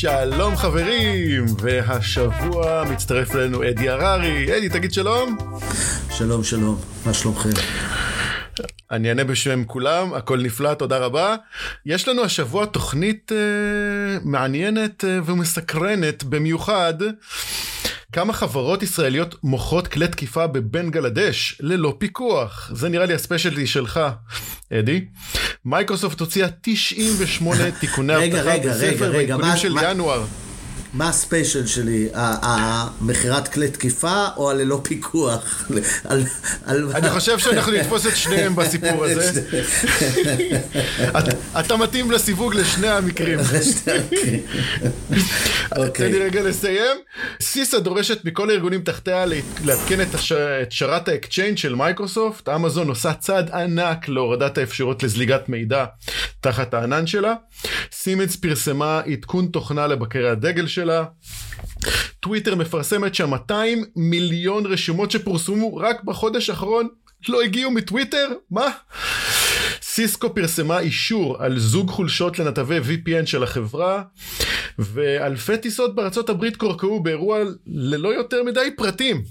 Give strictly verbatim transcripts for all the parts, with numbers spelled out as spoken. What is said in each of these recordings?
שלום חברים, והשבוע מצטרף לנו אדי הררי. אדי, תגיד שלום. שלום, שלום, מה שלומכם? אני אענה בשם כולם, הכל נפלא, תודה רבה. יש לנו השבוע תוכנית אה, מעניינת אה, ומסקרנת במיוחד. כמה חברות ישראליות מוכרות כלי תקיפה בבנגלדש ללא פיקוח. זה נראה לי הספשיילי שלך, אדי. מייקרוסופט הוציאה תשעים ושמונה תיקוני אבטחה בספר והעיקונים של ינואר. מה הספיישל שלי? המכירת כלי תקיפה או הללא פיקוח? אני חושב שאנחנו נתפוס את שניהם בסיפור הזה. אתה מתאים לסיווג לשני המקרים. תן לי רגע לסיים. סיסה דורשת מכל הארגונים תחתיה להתקן את שרת האקצ'יינג של מייקרוסופט. אמזון עושה צעד ענק להורדת האפשרות לזליגת מידע תחת הענן שלה. סימנס פרסמה עדכון תוכנה לבקרי הדגל שלה. טוויטר מפרסמת ש-מאתיים מיליון רשימות שפורסמו רק בחודש האחרון לא הגיעו מטוויטר? מה? סיסקו פרסמה אישור על זוג חולשות לנתבי וי פי אן של החברה, ואלפי טיסות בארצות הברית קורקעו באירוע ללא יותר מדי פרטים.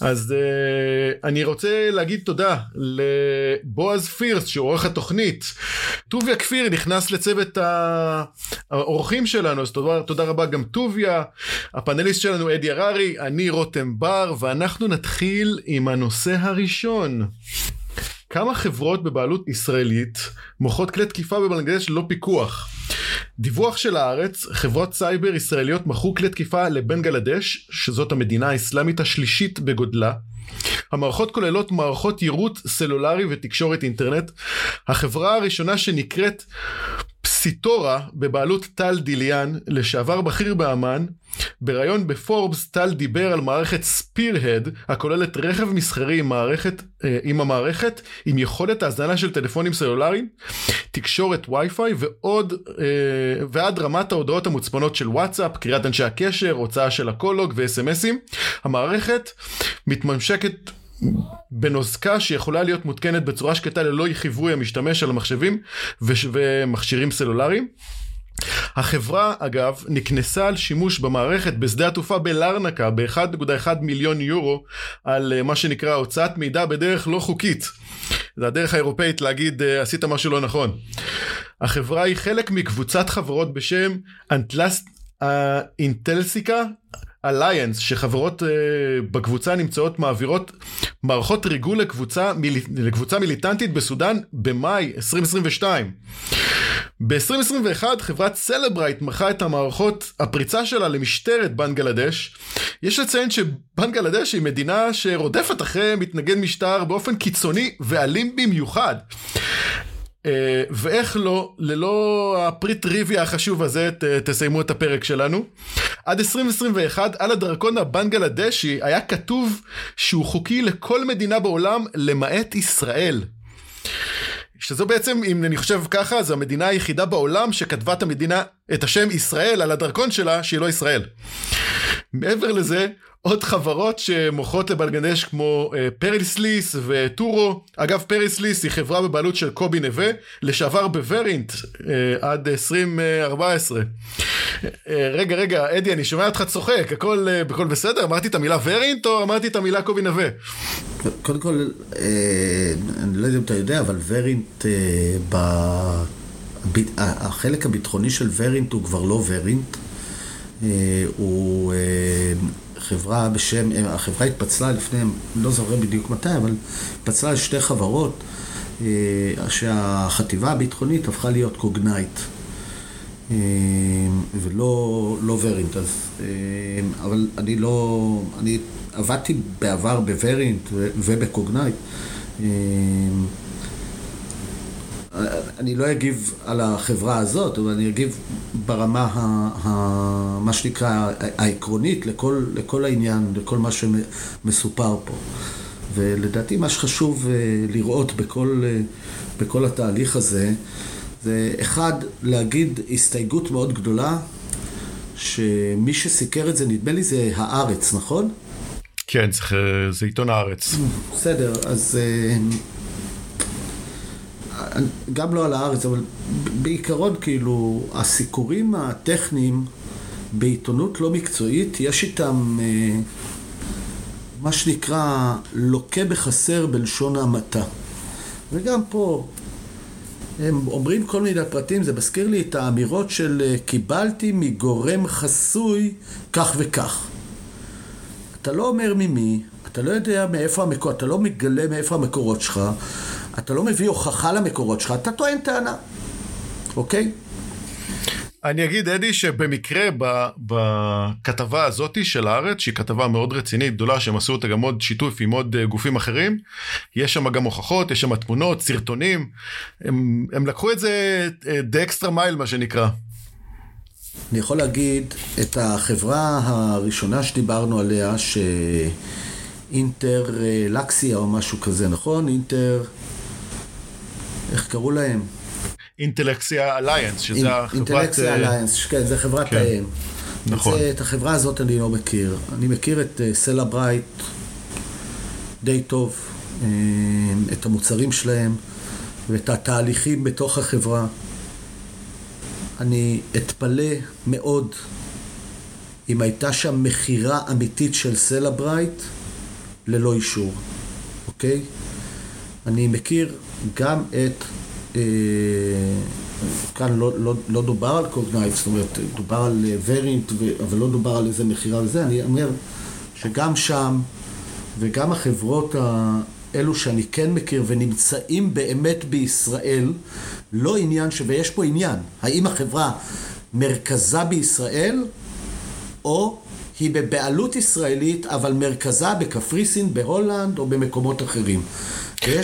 אז uh, אני רוצה להגיד תודה לבועז פירס, שהוא עורך התוכנית. טוביה כפיר נכנס לצוות האורחים שלנו, אז תודה, תודה רבה גם טוביה. הפאנליסט שלנו אדי הררי, אני רותם בר, ואנחנו נתחיל עם הנושא הראשון. כמה חברות בבעלות ישראלית מוכרות כלי תקיפה בבנגלדש ללא פיקוח? דיווח של הארץ, חברות סייבר ישראליות מכרו כלי תקיפה לבנגלדש, שזאת המדינה האסלאמית השלישית בגודלה. המערכות כוללות מערכות יירוט סלולרי ותקשורת אינטרנט. החברה הראשונה שנקראת פסיטורה, בבעלות טל דיליאן, לשעבר בכיר באמן. בריאיון בפורבס טל דיבר על מערכת ספירהד, הכוללת רכב מסחרי עם, מערכת, עם המערכת, עם יכולת ההזנה של טלפונים סלולריים, תקשורת וי-פיי, ועוד, ועד רמת ההודעות המוצפנות של וואטסאפ, קריאת אנשי הקשר, הוצאה של הקולוג ו-אס אם אסים. המערכת מתממשקת בנוסקה שיכולה להיות מותקנת בצורה שקטה ללא חיווי המשתמש על המחשבים ומכשירים סלולריים. החברה, אגב, נקנסה על שימוש במערכת בשדה התעופה בלרנקה ב-אחד נקודה אחת מיליון יורו על מה שנקרא הוצאת מידע בדרך לא חוקית. זה הדרך האירופאית להגיד עשית משהו לא נכון. החברה היא חלק מקבוצת חברות בשם אינטלסיקה Alliance, שחברות uh, בקבוצה נמצאות מעבירות מערכות ריגול לקבוצה, מיל, לקבוצה מיליטנטית בסודן במאי עשרים עשרים ושתיים. ב-עשרים עשרים ואחת חברת Cellebrite מכרה את המערכות הפריצה שלה למשטרת בנגלדש. יש לציין שבנגלדש היא מדינה שרודפת אחרי מתנגד משטר באופן קיצוני ואלים במיוחד. Uh, ואיך לא, ללא הפריט ריביה החשוב הזה, ת, תסיימו את הפרק שלנו. עד עשרים עשרים ואחת, על הדרכון הבנגלדשי היה כתוב שהוא חוקי לכל מדינה בעולם, למעט ישראל. שזו בעצם, אם אני חושב ככה, זו המדינה היחידה בעולם שכתבה את המדינה, את השם ישראל, על הדרכון שלה, שהיא לא ישראל. מעבר לזה, עוד חברות שמוכרות לבנגלדש כמו פריסליס וטורו. אגב, פריסליס היא חברה בבעלות של קובי נווה, לשעבר בוורינט עד עשרים ארבע עשרה. רגע, רגע, אדי, אני שומע אותך צוחק, הכל בכל בסדר? אמרתי את המילה וורינט או אמרתי את המילה קובי נווה? קודם כל, אני לא יודע אם אתה יודע, אבל וורינט, החלק הביטחוני של וורינט הוא כבר לא וורינט, הוא חברה בשם, החברה התפצלה לפני, לא זוכר בדיוק מתי, אבל התפצלה לשתי חברות, שהחטיבה הביטחונית הפכה להיות קוגנייט, ולא לא ורינט. אז, אבל אני לא, אני עבדתי בעבר בוורינט ובקוגנייט, אני לא אגיב על החברה הזאת, אבל אני אגיב ברמה, מה שנקרא, העקרונית לכל, לכל העניין, לכל מה שמסופר פה. ולדעתי מה שחשוב לראות בכל, בכל התהליך הזה, זה אחד, להגיד הסתייגות מאוד גדולה, שמי שסיקר את זה, נדמה לי, זה הארץ, נכון? כן, זה עיתון הארץ. בסדר, אז גם לא על הארץ, אבל בעיקרון כאילו הסיקורים הטכניים בעיתונות לא מקצועית יש איתם אה, מה שנקרא לוקה בחסר בלשון המעטה. וגם פה הם אומרים כל מיני פרטים, זה מזכיר לי את האמירות של קיבלתי מגורם חסוי כך וכך. אתה לא אומר ממי, אתה לא יודע מאיפה המקורות, אתה לא מגלה מאיפה המקורות שלך, אתה לא מביא הוכחה למקורות שלך, אתה טוען טענה, אוקיי? אני אגיד, אדי, שבמקרה בכתבה הזאת של הארץ, שהיא כתבה מאוד רצינית, גדולה, שהם עשו אותה גם עוד שיתוף עם עוד גופים אחרים, יש שם גם הוכחות, יש שם תמונות, סרטונים, הם, הם לקחו את זה די אקסטרה מייל, מה שנקרא. אני יכול להגיד, את החברה הראשונה שדיברנו עליה, שאינטרלקסיה או משהו כזה, נכון? אינטר... איך קראו להם? אינטלקסיה אליינס, שזה החברת... אינטלקסיה אליינס, כן, זה חברת כן. האם. נכון. את החברה הזאת אני לא מכיר. אני מכיר את סלברייט די טוב, את המוצרים שלהם, ואת התהליכים בתוך החברה. אני אתפלא מאוד אם הייתה שם מחירה אמיתית של סלברייט ללא אישור, אוקיי? אני מכיר גם את... כאן לא, לא, לא דובר על קוגנייט, זאת אומרת, דובר על ורינט, אבל לא דובר על איזה מחירה וזה. אני אומר שגם שם, וגם החברות האלו שאני כן מכיר, ונמצאים באמת בישראל, לא עניין ש... ויש פה עניין. האם החברה מרכזה בישראל, או היא בבעלות ישראלית, אבל מרכזה בקפריסין, בהולנד, או במקומות אחרים.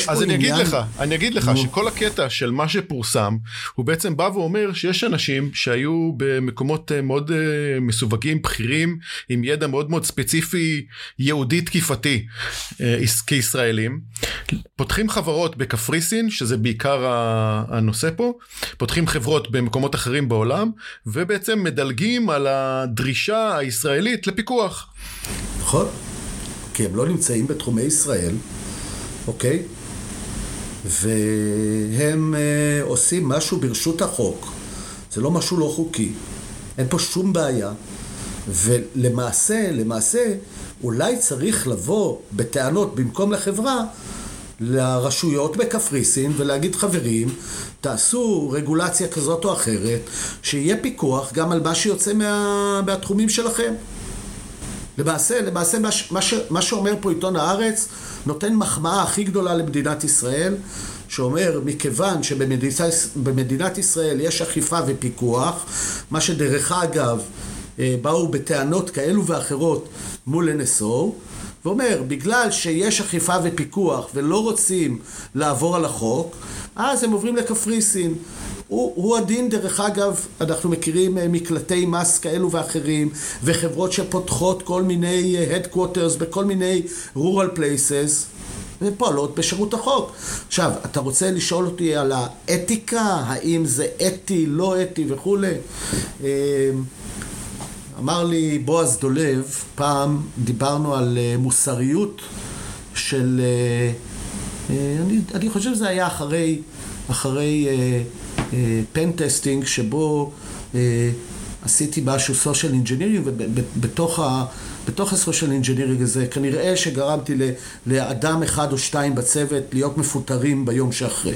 אז אני אגיד לך, אני אגיד לך שכל הקטע של מה שפורסם, הוא בעצם בא ואומר שיש אנשים שהיו במקומות מאוד מסווגים, בכירים, עם ידע מאוד מאוד ספציפי, יהודי תקיפתי, כישראלים, פותחים חברות בקפריסין, שזה בעיקר הנושא פה, פותחים חברות במקומות אחרים בעולם, ובעצם מדלגים על הדרישה הישראלית לפיקוח. נכון, כי הם לא נמצאים בתחומי ישראל, אוקיי? והם אה, עושים משהו ברשות החוק. זה לא משהו לא חוקי. אין פה שום בעיה. ולמעשה, למעשה, אולי צריך לבוא בטענות במקום לחברה, לרשויות בקפריסין, ולהגיד חברים, תעשו רגולציה כזאת או אחרת, שיהיה פיקוח גם על מה שיוצא מה, מהתחומים שלכם. למעשה, למעשה מה, מה, מה שאומר פה עיתון הארץ, נותן מחמאה הכי גדולה למדינת ישראל, שאומר, מכיוון שבמדינת ישראל יש אכיפה ופיקוח, מה שדרך אגב, באו בטענות כאלו ואחרות מול אן אס או, ואומר, בגלל שיש אכיפה ופיקוח ולא רוצים לעבור על החוק, אז הם עוברים לקפריסין. הוא, הוא הדין, דרך אגב, אנחנו מכירים מקלטי מס כאלו ואחרים, וחברות שפותחות כל מיני headquarters בכל מיני rural places, ופועלות בשירות החוק. עכשיו, אתה רוצה לשאול אותי על האתיקה, האם זה אתי, לא אתי וכו'. אמר לי בועז דולב, פעם דיברנו על מוסריות של, אני, אני חושב שזה היה אחרי, אחרי פן טסטינג, שבו עשיתי משהו סושיאל אינג'ינירינג, ובתוך ה, בתוך הסושיאל אינג'ינירינג הזה, כנראה שגרמתי לאדם אחד או שתיים בצוות להיות מפוטרים ביום שאחרי,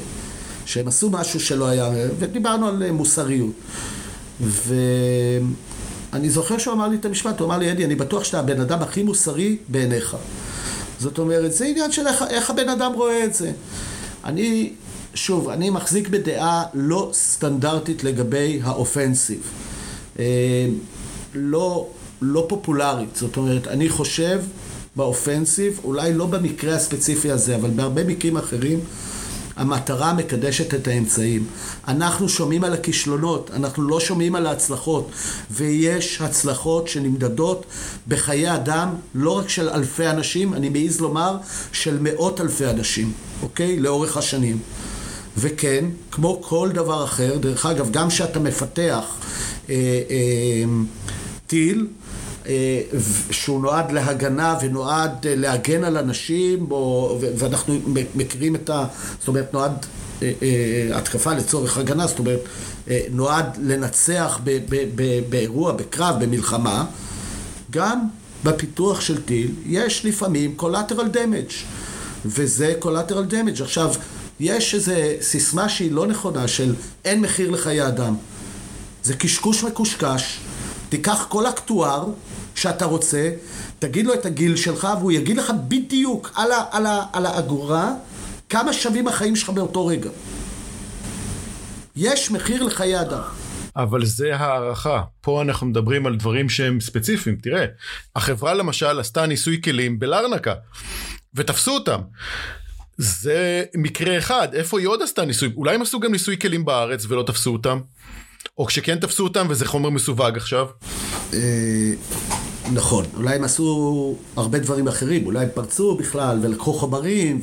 שהם עשו משהו שלא היה, ודיברנו על מוסריות. ו... אני זוכר שהוא אמר לי את המשפט, הוא אמר לי, אדי, אני בטוח שאתה הבן אדם הכי מוסרי בעיניך. זאת אומרת, זה עניין של איך, איך הבן אדם רואה את זה. אני, שוב, אני מחזיק בדעה לא סטנדרטית לגבי האופנסיב. אה, לא, לא פופולרית. זאת אומרת, אני חושב באופנסיב, אולי לא במקרה הספציפי הזה, אבל בהרבה מקרים אחרים, המטרה מקדשת את האמצעים. אנחנו שומעים על הכישלונות, אנחנו לא שומעים על ההצלחות, ויש הצלחות שנמדדות בחיי אדם, לא רק של אלפי אנשים, אני מעיז לומר, של מאות אלפי אנשים, אוקיי? לאורך השנים. וכן, כמו כל דבר אחר, דרך אגב, גם שאתה מפתח אה, אה, טיל, שהוא נועד להגנה ונועד להגן על אנשים, ואנחנו מכירים את ה... זאת אומרת, נועד התקפה לצורך הגנה, זאת אומרת, נועד לנצח באירוע, בקרב, במלחמה, גם בפיתוח של טיל יש לפעמים collateral damage, וזה collateral damage. עכשיו, יש איזו סיסמה שהיא לא נכונה של אין מחיר לחיי אדם. זה קשקוש מקושקש, תיקח כל אקטואר שאתה רוצה, תגיד לו את הגיל שלך, והוא יגיד לך בדיוק על, ה, על, ה, על האגורה כמה שווים החיים שלך באותו רגע. יש מחיר לחיי אדם. אבל זה הערכה. פה אנחנו מדברים על דברים שהם ספציפיים. תראה, החברה למשל עשתה ניסוי כלים בלרנקה, ותפסו אותם. זה מקרה אחד. איפה היא עוד עשתה ניסוי? אולי הם עשו גם ניסוי כלים בארץ ולא תפסו אותם? או כשכן תפסו אותם וזה חומר מסווג עכשיו? נכון, אולי הם עשו הרבה דברים אחרים, אולי הם פרצו בכלל ולקחו חומרים,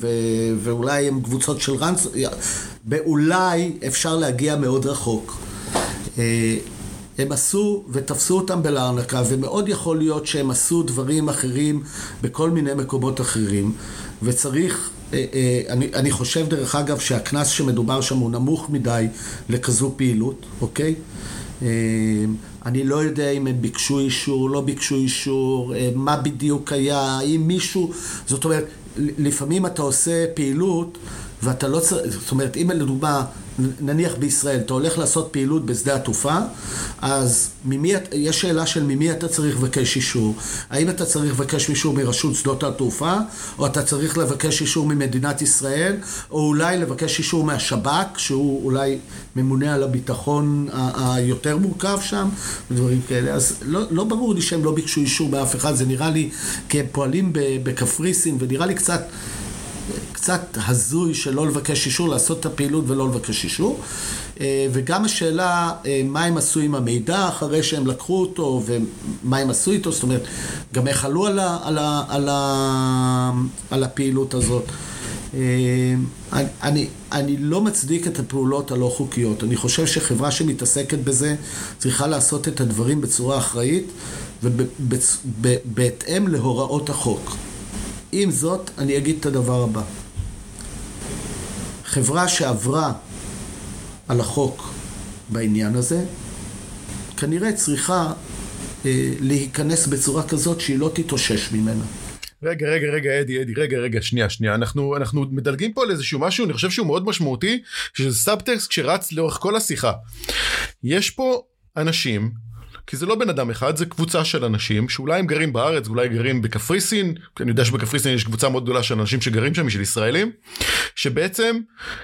ואולי הם קבוצות של רנס, באולי אפשר להגיע מאוד רחוק. הם עשו ותפסו אותם בלארנקה, ומאוד יכול להיות שהם עשו דברים אחרים בכל מיני מקומות אחרים, וצריך, אני, אני חושב דרך אגב שהכנס שמדובר שם הוא נמוך מדי לכזו פעילות, אוקיי? אני לא יודע אם הם ביקשו אישור, לא ביקשו אישור, מה בדיוק היה, אם מישהו, זאת אומרת, לפעמים אתה עושה פעילות ואתה לא צריך, זאת אומרת, אם לדוגמה, נניח בישראל, אתה הולך לעשות פעילות בשדה התעופה, אז ממי, יש שאלה של ממי אתה צריך לבקש אישור. האם אתה צריך לבקש אישור מרשות שדות התעופה, או אתה צריך לבקש אישור ממדינת ישראל, או אולי לבקש אישור מהשב"כ, שהוא אולי ממונה על הביטחון היותר מורכב שם, ודברים כאלה. אז לא, לא ברור לי שהם לא ביקשו אישור באף אחד, זה נראה לי כפועלים בקפריסין, ונראה לי קצת... קצת הזוי שלא לבקש אישור, לעשות את הפעילות ולא לבקש אישור. וגם השאלה, מה הם עשו עם המידע אחרי שהם לקחו אותו, ומה הם עשו איתו, זאת אומרת, גם איך עלו על, ה, על, ה, על, ה, על הפעילות הזאת. אני, אני לא מצדיק את הפעולות הלא חוקיות. אני חושב שחברה שמתעסקת בזה צריכה לעשות את הדברים בצורה אחראית, ובהתאם להוראות החוק. עם זאת, אני אגיד את הדבר הבא. חברה שעברה על החוק בעניין הזה, כנראה צריכה אה, להיכנס בצורה כזאת שהיא לא תתאושש ממנה. רגע, רגע, רגע, אדי, אדי, רגע, רגע, שנייה, שנייה. אנחנו, אנחנו מדלגים פה על איזשהו משהו, אני חושב שהוא מאוד משמעותי, שזה סאבטקסט שרץ לאורך כל השיחה. יש פה אנשים... כי זה לא בן אדם אחד, זה קבוצה של אנשים, שאולי הם גרים בארץ, אולי גרים בקפריסין, אני יודע שבקפריסין יש קבוצה מאוד גדולה של אנשים שגרים שם, של ישראלים, שבעצם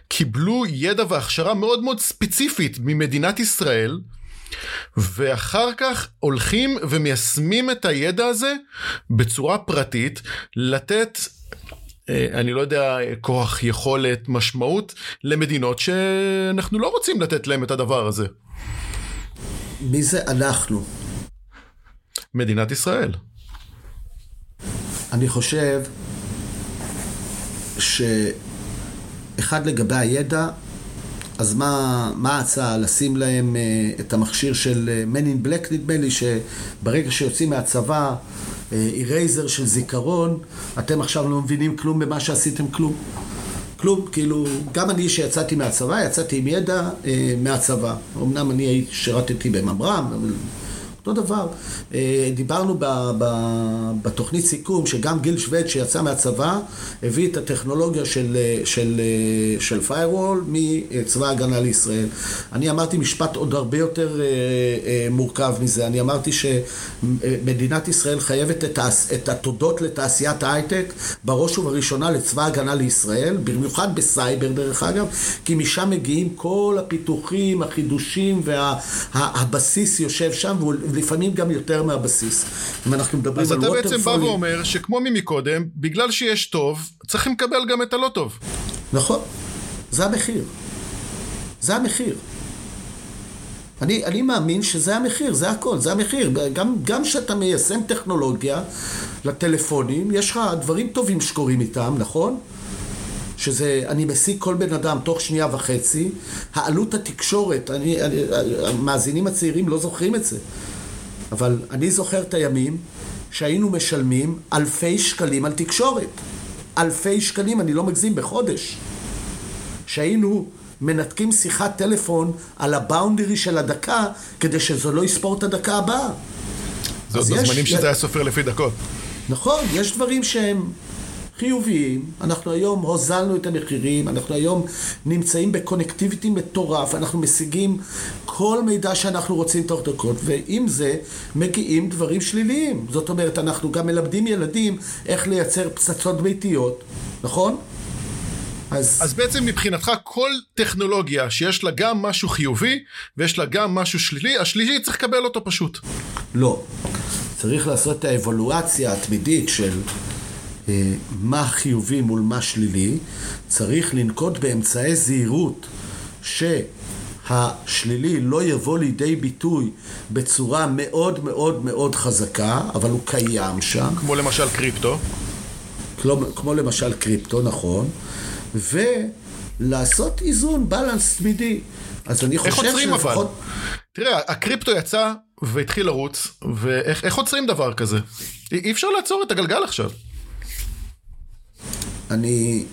קיבלו ידע והכשרה מאוד מאוד ספציפית ממדינת ישראל, ואחר כך הולכים ומיישמים את הידע הזה בצורה פרטית, לתת... אני לא יודע, כוח, יכולת, משמעות, למדינות שאנחנו לא רוצים לתת להם את הדבר הזה. מי זה אנחנו? מדינת ישראל. אני חושב שאחד לגבי הידע, אז מה, מה הצעה? לשים להם uh, את המכשיר של Men in Black, נדמה לי שברגע שיוצאים מהצבא, אירייזר uh, של זיכרון, אתם עכשיו לא מבינים כלום במה שעשיתם כלום. כלום, כאילו, גם אני שיצאתי מהצבא, יצאתי עם ידע אה, מהצבא. אמנם אני שירתתי בממר"ם, אבל אותו דבר. אה, דיברנו ב, ב, בתוכנית סיכום שגם גיל שווד שיצא מהצבא, הביא את הטכנולוגיה של, של, של firewall מצבא הגנה לישראל. אני אמרתי משפט עוד הרבה יותר אה, אה, מורכב מזה. אני אמרתי שמדינת ישראל חייבת את, את התודות לתעשיית ההייטק, בראש ובראשונה לצבא הגנה לישראל, במיוחד בסייבר דרך אגב, כי משם מגיעים כל הפיתוחים, החידושים, והבסיס יושב שם, והוא לפעמים גם יותר מהבסיס. אם אנחנו מדברים על רוטרפולי... אז אתה בעצם בא ואומר שכמו ממקודם, בגלל שיש טוב, צריכים לקבל גם את הלא טוב. נכון. זה המחיר. זה המחיר. אני, אני מאמין שזה המחיר, זה הכל, זה המחיר. גם, גם שאתה מיישם טכנולוגיה לטלפונים, יש לך דברים טובים שקורים איתם, נכון? שזה, אני משיג כל בן אדם תוך שנייה וחצי, העלות התקשורת, אני, אני, המאזינים הצעירים לא זוכרים את זה, אבל אני זוכר את הימים שהיינו משלמים אלפי שקלים על תקשורת, אלפי שקלים, אני לא מגזים, בחודש, שהיינו מנתקים שיחת טלפון על הבאונדרי של הדקה, כדי שזה לא יספור את הדקה הבאה. זה עוד בזמנים שזה היה סופר לפי דקות. נכון, יש דברים שהם חיוביים, אנחנו היום הוזלנו את המחירים, אנחנו היום נמצאים בקונקטיביטי מטורף, אנחנו משיגים כל מידע שאנחנו רוצים תוך דקות, ועם זה מגיעים דברים שליליים. זאת אומרת, אנחנו גם מלמדים ילדים איך לייצר פצצות ביתיות, נכון? אז... אז בעצם מבחינתך כל טכנולוגיה שיש לה גם משהו חיובי ויש לה גם משהו שלילי, השלילי צריך לקבל אותו פשוט. לא, צריך לעשות את האבולואציה התמידית של... מה חיובי מול מה שלילי, צריך לנקוט באמצעי זהירות שהשלילי לא יבוא לידי ביטוי בצורה מאוד מאוד מאוד חזקה, אבל הוא קיים שם. כמו למשל קריפטו. כמו, כמו למשל קריפטו, נכון. ולעשות איזון, בלנס תמידי. אז אני חושב איך עוצרים אבל? לפחות... תראה, הקריפטו יצא והתחיל לרוץ, ואיך עוצרים דבר כזה? אי אפשר לעצור את הגלגל עכשיו. אני,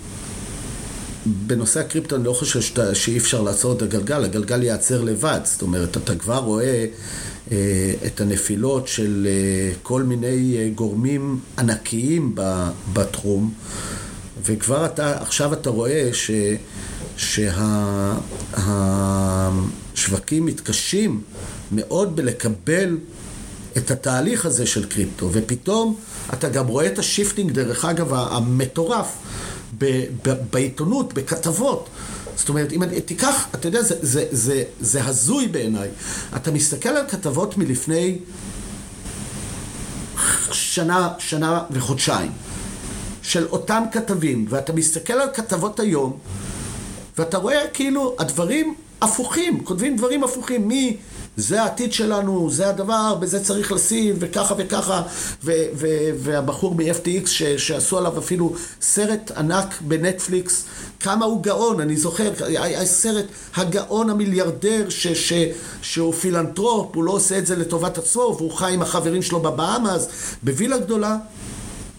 בנושא הקריפטו אני לא חושב שאתה, שאי אפשר לעצור את הגלגל, הגלגל ייעצר לבד, זאת אומרת, אתה כבר רואה אה, את הנפילות של אה, כל מיני אה, גורמים ענקיים ב, בתחום, וכבר אתה, עכשיו אתה רואה ש, שה, השווקים מתקשים מאוד בלקבל את התהליך הזה של קריפטו, ופתאום אתה גם רואה את השיפטינג, דרך אגב, המטורף ב- ב- בעיתונות, בכתבות. זאת אומרת, אם אני תיקח, אתה יודע, זה, זה, זה, זה הזוי בעיניי. אתה מסתכל על כתבות מלפני שנה, שנה וחודשיים, של אותם כתבים, ואתה מסתכל על כתבות היום, ואתה רואה כאילו הדברים הפוכים, כותבים דברים הפוכים, מי... זה העתיד שלנו, זה הדבר, בזה צריך לשים, וככה וככה, ו- ו- והבחור מ-אף טי אקס ש- שעשו עליו אפילו סרט ענק בנטפליקס, כמה הוא גאון, אני זוכר, היה סרט הגאון המיליארדר ש- ש- שהוא פילנטרופ, הוא לא עושה את זה לטובת עצמו, והוא חי עם החברים שלו בבאהמאז, בווילה גדולה,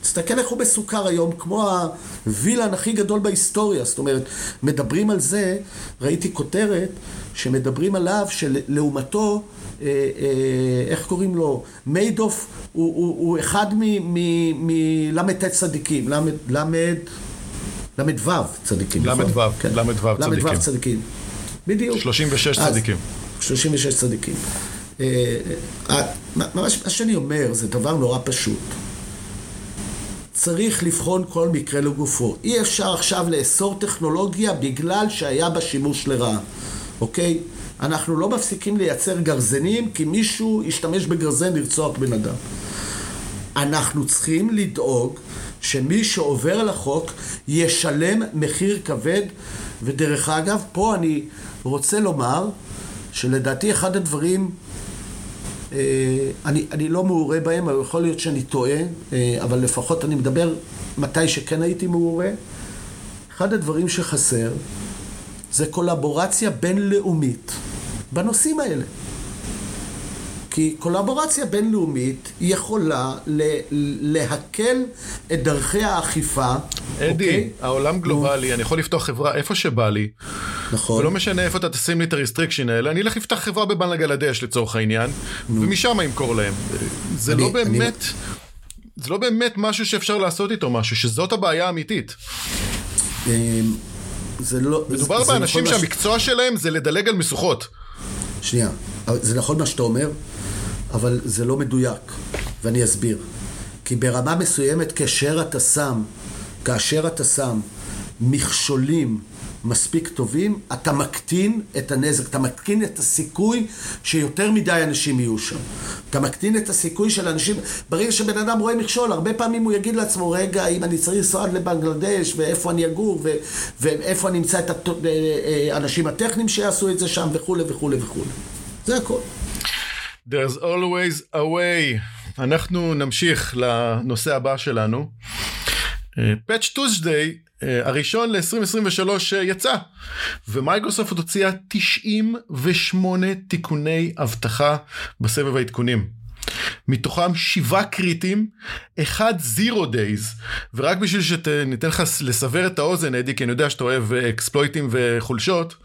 תסתכל איך הוא בסוכר היום, כמו הווילן הכי גדול בהיסטוריה, זאת אומרת, מדברים על זה, ראיתי כותרת, שמדברים עליו, שלעומתו, אה, אה, איך קוראים לו, מיידוף, הוא, הוא, הוא אחד מלמד צדיקים, למד, למד, למד וו צדיקים. למד וו, כן. למד וו צדיקים. למד וו צדיקים, בדיוק. שלושים ושש אז, צדיקים. שלושים ושש צדיקים. אה, אה, ממש, מה שאני אומר, זה דבר נורא פשוט. צריך לבחון כל מקרה לגופו. אי אפשר עכשיו לאסור טכנולוגיה בגלל שהיה בה שימוש לרעה. אוקיי? אנחנו לא מפסיקים לייצר גרזנים כי מישהו ישתמש בגרזן לרצוח בן אדם. אנחנו צריכים לדאוג שמי שעובר על החוק ישלם מחיר כבד, ודרך אגב, פה אני רוצה לומר שלדעתי אחד הדברים אני, אני לא מעורה בהם, אבל יכול להיות שאני טועה, אבל לפחות אני מדבר מתי שכן הייתי מעורה. אחד הדברים שחסר זה קולבורציה בינלאומית בנושאים האלה. כי קולבורציה בינלאומית יכולה ל- להקל את דרכי האכיפה. אדי, אוקיי? העולם גלובלי, נו. אני יכול לפתוח חברה איפה שבא לי. נכון. ולא משנה איפה אתה תשים לי את הרסטריקשן האלה, אני אלך לפתח חברה בבנגלדש לצורך העניין, נו. ומשם ימכור להם. זה, אני, לא באמת, אני... זה לא באמת משהו שאפשר לעשות איתו משהו, שזאת הבעיה האמיתית. זה לא... מדובר באנשים שהמקצוע ש... שלהם זה לדלג על מסוחות. שנייה. זה נכון מה שאתה אומר, אבל זה לא מדויק, ואני אסביר. כי ברמה מסוימת, כאשר אתה שם, כאשר אתה שם מכשולים מספיק טובים, אתה מקטין את הנזק, אתה מקטין את הסיכוי שיותר מדי אנשים יהיו שם. אתה מקטין את הסיכוי של אנשים, ברגע שבן אדם רואה מכשול, הרבה פעמים הוא יגיד לעצמו, רגע, אם אני צריך סועד לבנגלדש, ואיפה אני אגור, ו- ואיפה אני אמצא את האנשים הטכנים שיעשו את זה שם, וכו' וכו' וכו'. זה הכל. There's always a way. אנחנו נמשיך לנושא הבא שלנו. Patch Tuesday, הראשון ל-עשרים עשרים ושלוש יצא, ומייקרוסופט הוציאה תשעים ושמונה תיקוני אבטחה בסבב העדכונים. מתוכם שבעה קריטים, אחד zero days, ורק בשביל שניתן לך לסבר את האוזן, אדי, כי אני יודע שאתה אוהב אקספלויטים וחולשות,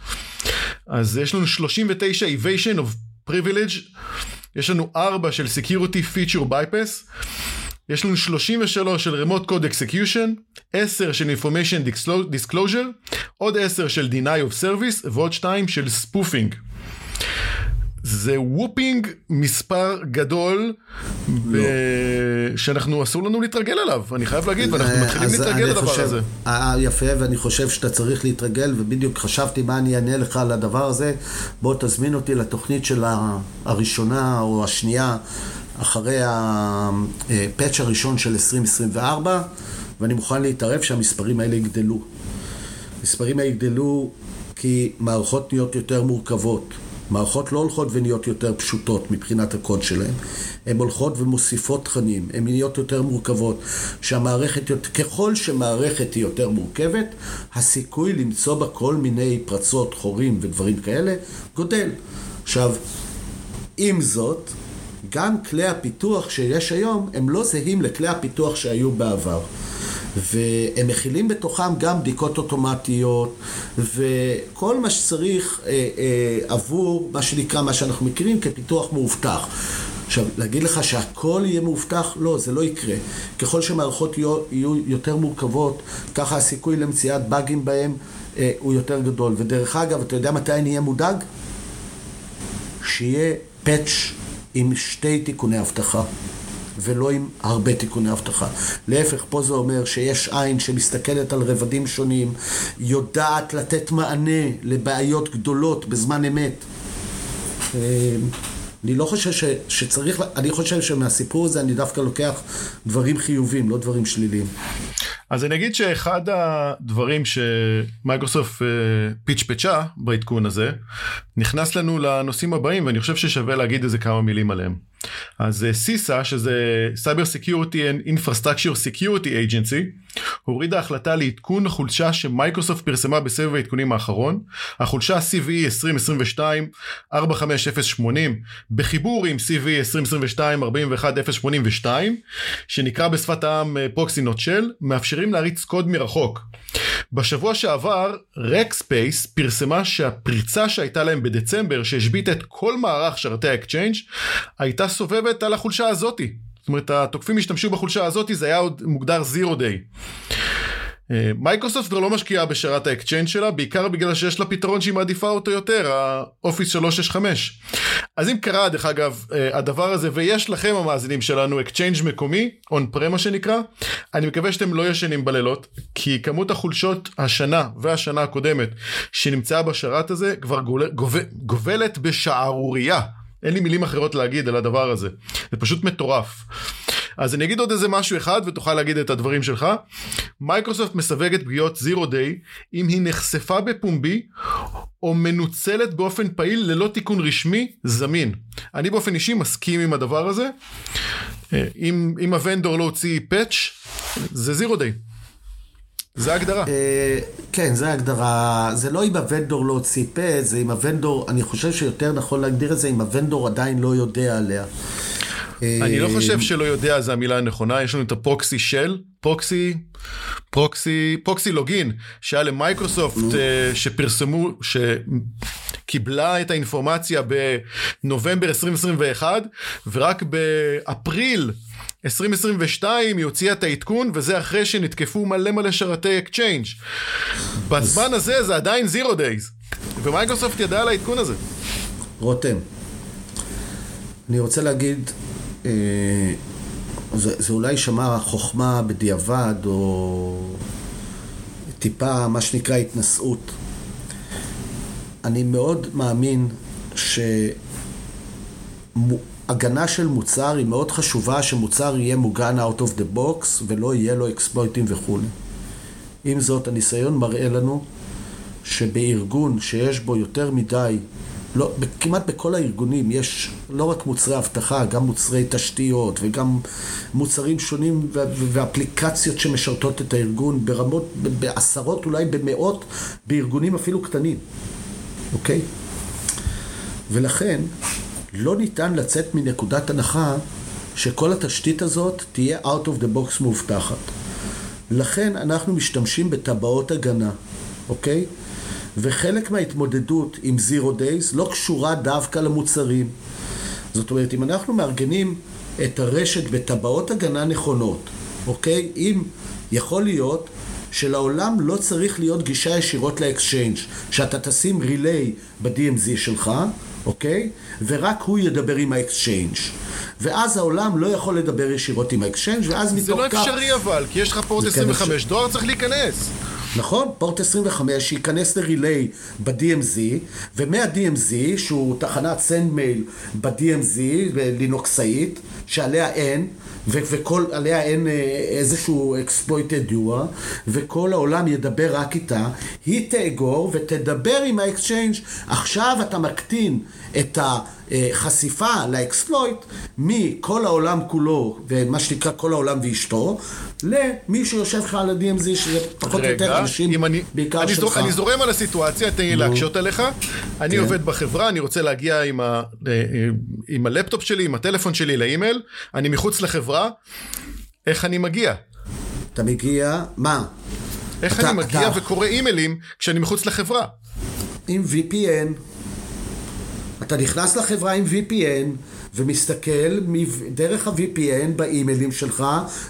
אז יש לנו שלושים ותשע evasion of privilege, יש לנו ארבע של security feature bypass, יש לנו שלושים ושלוש של remote code execution, עשר של information disclosure, עוד עשר של deny of service, ועוד שתיים של spoofing. זה וופינג מספר גדול לא. שאנחנו אסור לנו להתרגל עליו, אני חייב להגיד, ואנחנו מתחילים להתרגל לדבר חושב, הזה. יפה, ואני חושב שאתה צריך להתרגל, ובדיוק חשבתי מה אני אענה לך על הדבר הזה. בוא תזמין אותי לתוכנית של הראשונה או השנייה, אחרי הפאץ' הראשון של עשרים עשרים וארבע, ואני מוכן להתערב שהמספרים האלה יגדלו. המספרים האלה יגדלו כי מערכות נהיות יותר מורכבות, מערכות לא הולכות ונהיות יותר פשוטות מבחינת הקוד שלהן, הן הולכות ומוסיפות תכנים, הן נהיות יותר מורכבות, שהמערכת, ככל שמערכת היא יותר מורכבת, הסיכוי למצוא בה כל מיני פרצות, חורים ודברים כאלה, גודל. עכשיו, עם זאת, גם כלי הפיתוח שיש היום, הם לא זהים לכלי הפיתוח שהיו בעבר. והם מכילים בתוכם גם בדיקות אוטומטיות, וכל מה שצריך אה, אה, עבור מה שנקרא, מה שאנחנו מכירים כפיתוח מאובטח. עכשיו, להגיד לך שהכל יהיה מאובטח? לא, זה לא יקרה. ככל שמערכות יהיו, יהיו יותר מורכבות, ככה הסיכוי למציאת באגים בהם אה, הוא יותר גדול. ודרך אגב, אתה יודע מתי אני אהיה מודאג? שיהיה פאץ' עם שתי תיקוני אבטחה. ולא עם הרבה תיקוני אבטחה. להפך, פה זה אומר שיש עין שמסתכלת על רבדים שונים, יודעת לתת מענה לבעיות גדולות בזמן אמת. אני לא חושב ש, שצריך, אני חושב שמהסיפור הזה אני דווקא לוקח דברים חיובים, לא דברים שליליים. אז אני אגיד שאחד הדברים שמייקרוסופט פיץ' פצ'ה בעדכון הזה, נכנס לנו לנושאים הבאים, ואני חושב ששווה להגיד איזה כמה מילים עליהם. אז סיסה, שזה Cyber Security and Infrastructure Security Agency, הורידה החלטה לעדכון החולשה שמייקרוסופט פרסמה בסבב העדכונים האחרון, החולשה סי וי אי עשרים עשרים ושתיים ארבע חמש אפס שמונים, בחיבור עם סי וי אי עשרים עשרים ושתיים ארבעים ואחת אפס שמונים ושתיים, שנקרא בשפת העם פרוקסי נוט של, מאפשרים להריץ קוד מרחוק. בשבוע שעבר, Rackspace פרסמה שהפריצה שהייתה להם בדצמבר, שהשביט את כל מערך שרתי ה-Exchange, הייתה סובבת על החולשה הזאת. זאת אומרת, התוקפים השתמשו בחולשה הזאת, זה היה עוד מוגדר zero day. מייקרוסופט לא משקיעה בשרת ה-Exchange שלה, בעיקר בגלל שיש לה פתרון שהיא מעדיפה אותו יותר, האופיס שלוש שש חמש. אז אם קרה, דרך אגב, הדבר הזה, ויש לכם המאזינים שלנו, Exchange מקומי, on-prem מה שנקרא, אני מקווה שאתם לא ישנים בלילות, כי כמות החולשות השנה והשנה הקודמת שנמצאה בשרת הזה, כבר גובלת בשערורייה. אין לי מילים אחרות להגיד על הדבר הזה. זה פשוט מטורף. אז אני אגיד עוד איזה משהו אחד, ותוכל להגיד את הדברים שלך. מייקרוסופט מסווגת פגיעות זירו דיי, אם היא נחשפה בפומבי, או מנוצלת באופן פעיל, ללא תיקון רשמי, זמין. אני באופן אישי מסכים עם הדבר הזה. אם, אם הוונדור לא הוציא פאץ', זה זירו דיי. זה ההגדרה. כן, זה ההגדרה. זה לא אם הוונדור לא ציפה, זה אם הוונדור, אני חושב שיותר נכון להגדיר את זה, אם הוונדור עדיין לא יודע עליה. אני לא חושב שלא יודע, זה המילה הנכונה. יש לנו את הפרוקסי של, פרוקסי, פרוקסי, פרוקסי לוגין, שהיה למייקרוסופט שפרסמו, שקיבלה את האינפורמציה בנובמבר עשרים עשרים ואחת, ורק באפריל עשרים עשרים ושתיים היא הוציאה את העדכון, וזה אחרי שנתקפו מלא מלא שרתי Exchange. בזמן הזה זה עדיין zero days, ומייקרוסופט ידעה על העדכון הזה. רותם, אני רוצה להגיד, אה, זה, זה אולי שמע חוכמה בדיעבד, או טיפה, מה שנקרא התנסות. אני מאוד מאמין ש... הגנה של מוצר היא מאוד חשובה, שמוצר יהיה מוגן out of the box ולא יהיה לו אקספלויטים וכו'. עם זאת, הניסיון מראה לנו שבארגון שיש בו יותר מדי, לא, כמעט בכל הארגונים יש לא רק מוצרי אבטחה, גם מוצרי תשתיות וגם מוצרים שונים ואפליקציות שמשרתות את הארגון ברמות, בעשרות, אולי במאות, בארגונים אפילו קטנים. אוקיי? ולכן לא ניתן לצאת מנקודת הנחה שכל התשתית הזאת תהיה out of the box מובטחת. לכן אנחנו משתמשים בטבעות הגנה, אוקיי? וחלק מההתמודדות עם zero days לא קשורה דווקא למוצרים. זאת אומרת, אם אנחנו מארגנים את הרשת בטבעות הגנה נכונות, אוקיי? אם יכול להיות שלעולם לא צריך להיות גישה ישירות לאקשיינג', שאתה תשים רילי ב-די אם זי שלך, אוקיי? ורק הוא ידבר עם האקשיינג', ואז העולם לא יכול לדבר ישירות עם האקשיינג', ואז מתוך כך... זה לא אפשרי אבל, כי יש לך פורט עשרים וחמש, דואר צריך להיכנס. נכון, פורט עשרים וחמש ייכנס לרילי ב-די אם זי, ומה-די אם זי, שהוא תחנת send mail ב-די אם זי, לינוקסאית, שעליה אין, וכל עליה אין איזשהו exploited duo, וכל העולם ידבר רק איתה, היא תאגור ותדבר עם ה-exchange. עכשיו אתה מקטין את החשיפה ל-exploit מכל העולם כולו, ומה שנקרא כל העולם ואשתו, למי שיושב לך על ה-די אם זי, שזה פחות או יותר אנשים אני, בעיקר אני שלך. אני זורם על הסיטואציה, תן לי להקשות עליך, אני כן. עובד בחברה, אני רוצה להגיע עם, ה, עם הלפטופ שלי, עם הטלפון שלי לאימייל, אני מחוץ לחברה, איך אני מגיע? אתה מגיע, מה? איך אתה, אני מגיע אתה... וקורא אימיילים כשאני מחוץ לחברה? עם וי פי אן. אתה נכנס לחברה עם וי פי אן ומסתכל דרך ה-וי פי אן באימיילים שלך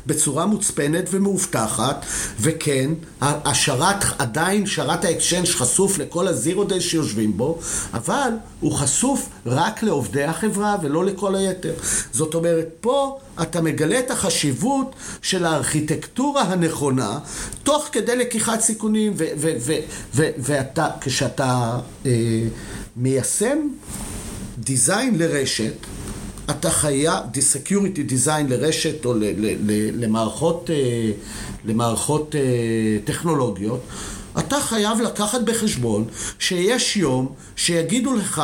בצורה מוצפנת ומאובטחת, וכן, השרת עדיין, שרת האקשן שחשוף לכל הזירו-דיי שיושבים בו, אבל הוא חשוף רק לעובדי החברה ולא לכל היתר. זאת אומרת, פה אתה מגלה את החשיבות של הארכיטקטורה הנכונה, תוך כדי לקיחת סיכונים, ו- ו- ו- ו- ואתה, כשאתה אה, מיישם דיזיין לרשת, אתה חייב, דיסקיוריטי דיזיין לרשת או ל, ל, ל, למערכות, למערכות טכנולוגיות, אתה חייב לקחת בחשבון שיש יום שיגידו לך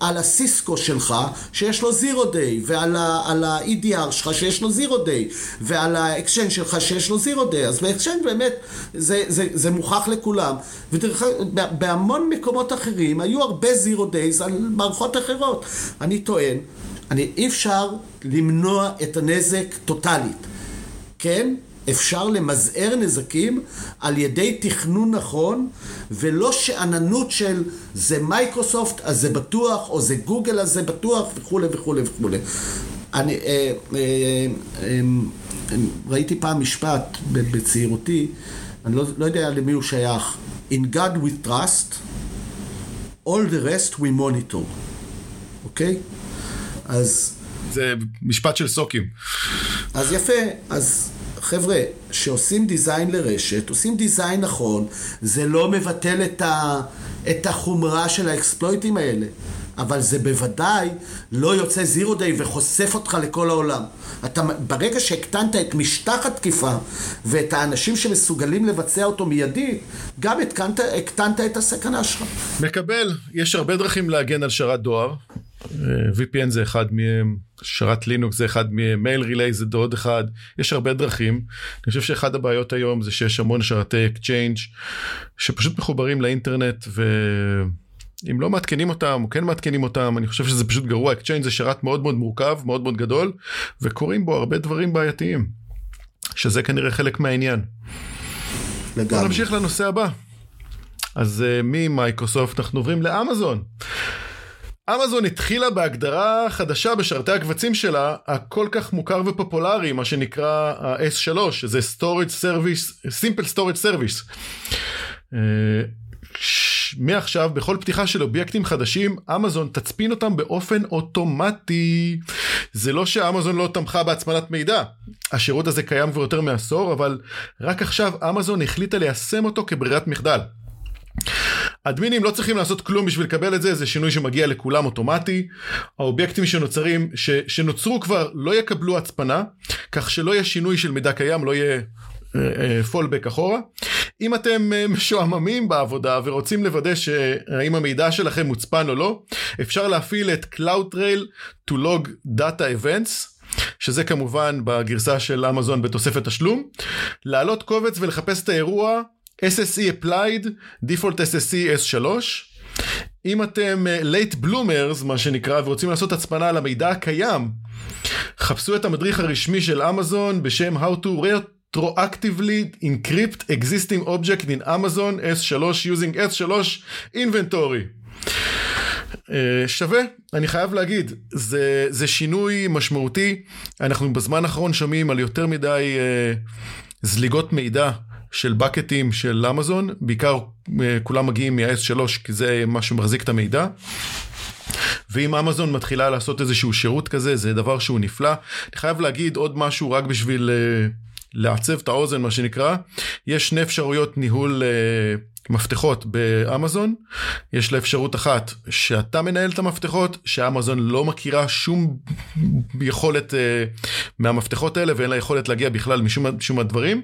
על הסיסקו שלך שיש לו זירו דיי, ועל ה, על ה-אי די אר שלך שיש לו זירו דיי, ועל האקשן שלך שיש לו זירו דיי. אז באקשן באמת זה, זה, זה מוכח לכולם. ודרך, בהמון מקומות אחרים היו הרבה זירו דייז על מערכות אחרות. אני טוען, אני אי אפשר למנוע את הנזק טוטלית. כן? אפשר למזער נזקים על ידי תכנון נכון, ולא שעננות של זה מייקרוסופט, אז זה בטוח, או זה גוגל, אז זה בטוח, וכו' וכו' וכו'. אני אה, אה, אה, ראיתי פעם משפט בצעירותי, אני לא, לא יודע למי הוא שייך, In God we trust, all the rest we monitor. אוקיי? אז... זה משפט של סוקים. אז יפה, אז... חבר'ה, שעושים דיזיין לרשת, עושים דיזיין נכון, זה לא מבטל את, ה, את החומרה של האקספלויטים האלה, אבל זה בוודאי לא יוצא זירו דיי וחושף אותך לכל העולם. אתה, ברגע שהקטנת את משטח התקיפה ואת האנשים שמסוגלים לבצע אותו מיידי, גם הקטנת, הקטנת את הסכנה שלך. מקבל, יש הרבה דרכים להגן על שרת דואר, וי פי אן זה אחד מהם, שרת לינוקס זה אחד מהם, מייל רילי זה דוד אחד, יש הרבה דרכים. אני חושב שאחד הבעיות היום זה שיש המון שרתי אקצ'יינג' שפשוט מחוברים לאינטרנט, ואם לא מעדכנים אותם או כן מעדכנים אותם, אני חושב שזה פשוט גרוע. אקצ'יינג' זה שרת מאוד מאוד מורכב, מאוד מאוד גדול, וקוראים בו הרבה דברים בעייתיים, שזה כנראה חלק מהעניין. בוא נמשיך לנושא הבא. אז ממייקרוסופט אנחנו עוברים לאמזון. אמזון התחילה בהגדרה חדשה בשרתי הקבצים שלה, הכל כך מוכר ופופולרי, מה שנקרא ה-אס שלוש, שזה Storage Service, Simple Storage Service. מעכשיו, בכל פתיחה של אובייקטים חדשים, אמזון תצפין אותם באופן אוטומטי. זה לא שאמזון לא תמכה בהצפנת מידע. השירות הזה קיים כבר יותר מעשור, אבל רק עכשיו אמזון החליטה ליישם אותו כברירת מחדל. אדמינים לא צריכים לעשות כלום בשביל לקבל את זה, זה שינוי שמגיע לכולם אוטומטי. האובייקטים שנוצרים, ש, שנוצרו כבר לא יקבלו הצפנה, כך שלא יהיה שינוי של מידע קיים, לא יהיה אה, אה, פולבק אחורה. אם אתם אה, משועממים בעבודה ורוצים לוודא שאם המידע שלכם מוצפן או לא, אפשר להפעיל את CloudTrail to log data events, שזה כמובן בגרסה של אמזון בתוספת השלום, לעלות קובץ ולחפש את האירוע, אס אס אי applied, default אס אס אי אס שלוש. אם אתם late bloomers, מה שנקרא, ורוצים לעשות הצפנה על המידע הקיים, חפשו את המדריך הרשמי של אמזון בשם How to Retroactively Encrypt Existing Object in Amazon אס שלוש using אס שלוש Inventory. שווה, אני חייב להגיד, זה, זה שינוי משמעותי. אנחנו בזמן האחרון שומעים על יותר מדי זליגות מידע של בקטים של אמזון, בעיקר כולם מגיעים מה-אס שלוש, כי זה מה שמחזיק את המידע. ואם אמזון מתחילה לעשות איזשהו שירות כזה, זה דבר שהוא נפלא. אני חייב להגיד עוד משהו רק בשביל לעצב את האוזן, מה שנקרא. יש שני אפשרויות ניהול מפתחות באמזון. יש לה אפשרות אחת שאתה מנהל את המפתחות, שאמזון לא מכירה שום יכולת uh, מהמפתחות האלה, ואין לה יכולת להגיע בכלל משום שום הדברים.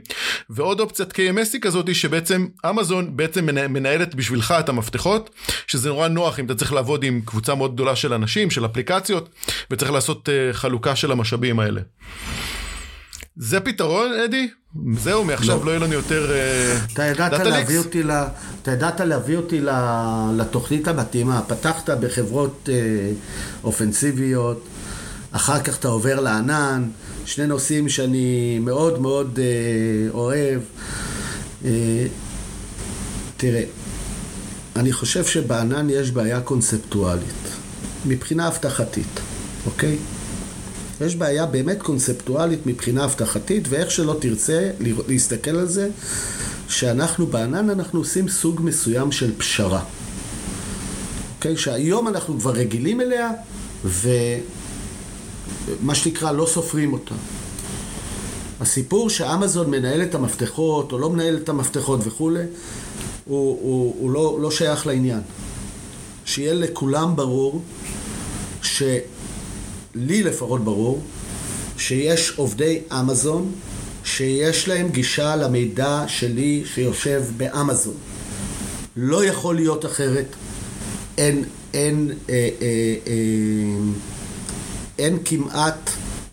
ועוד אופציית קי אם אס כזאת, שבעצם אמזון בעצם מנהלת בשבילך את המפתחות, שזה נורא נוח אם אתה צריך לעבוד עם קבוצה מאוד גדולה של אנשים, של אפליקציות, וצריך לעשות uh, חלוקה של המשאבים האלה. זה פתרון, אדי? זהו, מעכשיו לא יהיה לנו יותר... אתה ידעת להביא אותי לתוכנית המתאימה, פתחת בחברות אופנסיביות, אחר כך אתה עובר לענן, שני נושאים שאני מאוד מאוד אוהב. תראה, אני חושב שבענן יש בעיה קונספטואלית, מבחינה הבטחתית, אוקיי? יש בעיה באמת קונספטואלית מבחינה הבטחתית, ואיך שלא תרצה להסתכל על זה, שאנחנו בענן אנחנו עושים סוג מסוים של פשרה. אוקיי? שהיום אנחנו כבר רגילים אליה, ומה שנקרא לא סופרים אותה. הסיפור שאמזון מנהל את המפתחות, או לא מנהל את המפתחות וכו', הוא, הוא, הוא לא, לא שייך לעניין. שיהיה לכולם ברור ש... לי לפחות ברור שיש עובדי אמזון שיש להם גישה למידע שלי שיושב באמזון. לא יכול להיות אחרת. אין, אין, אה, אה, אה, אין כמעט,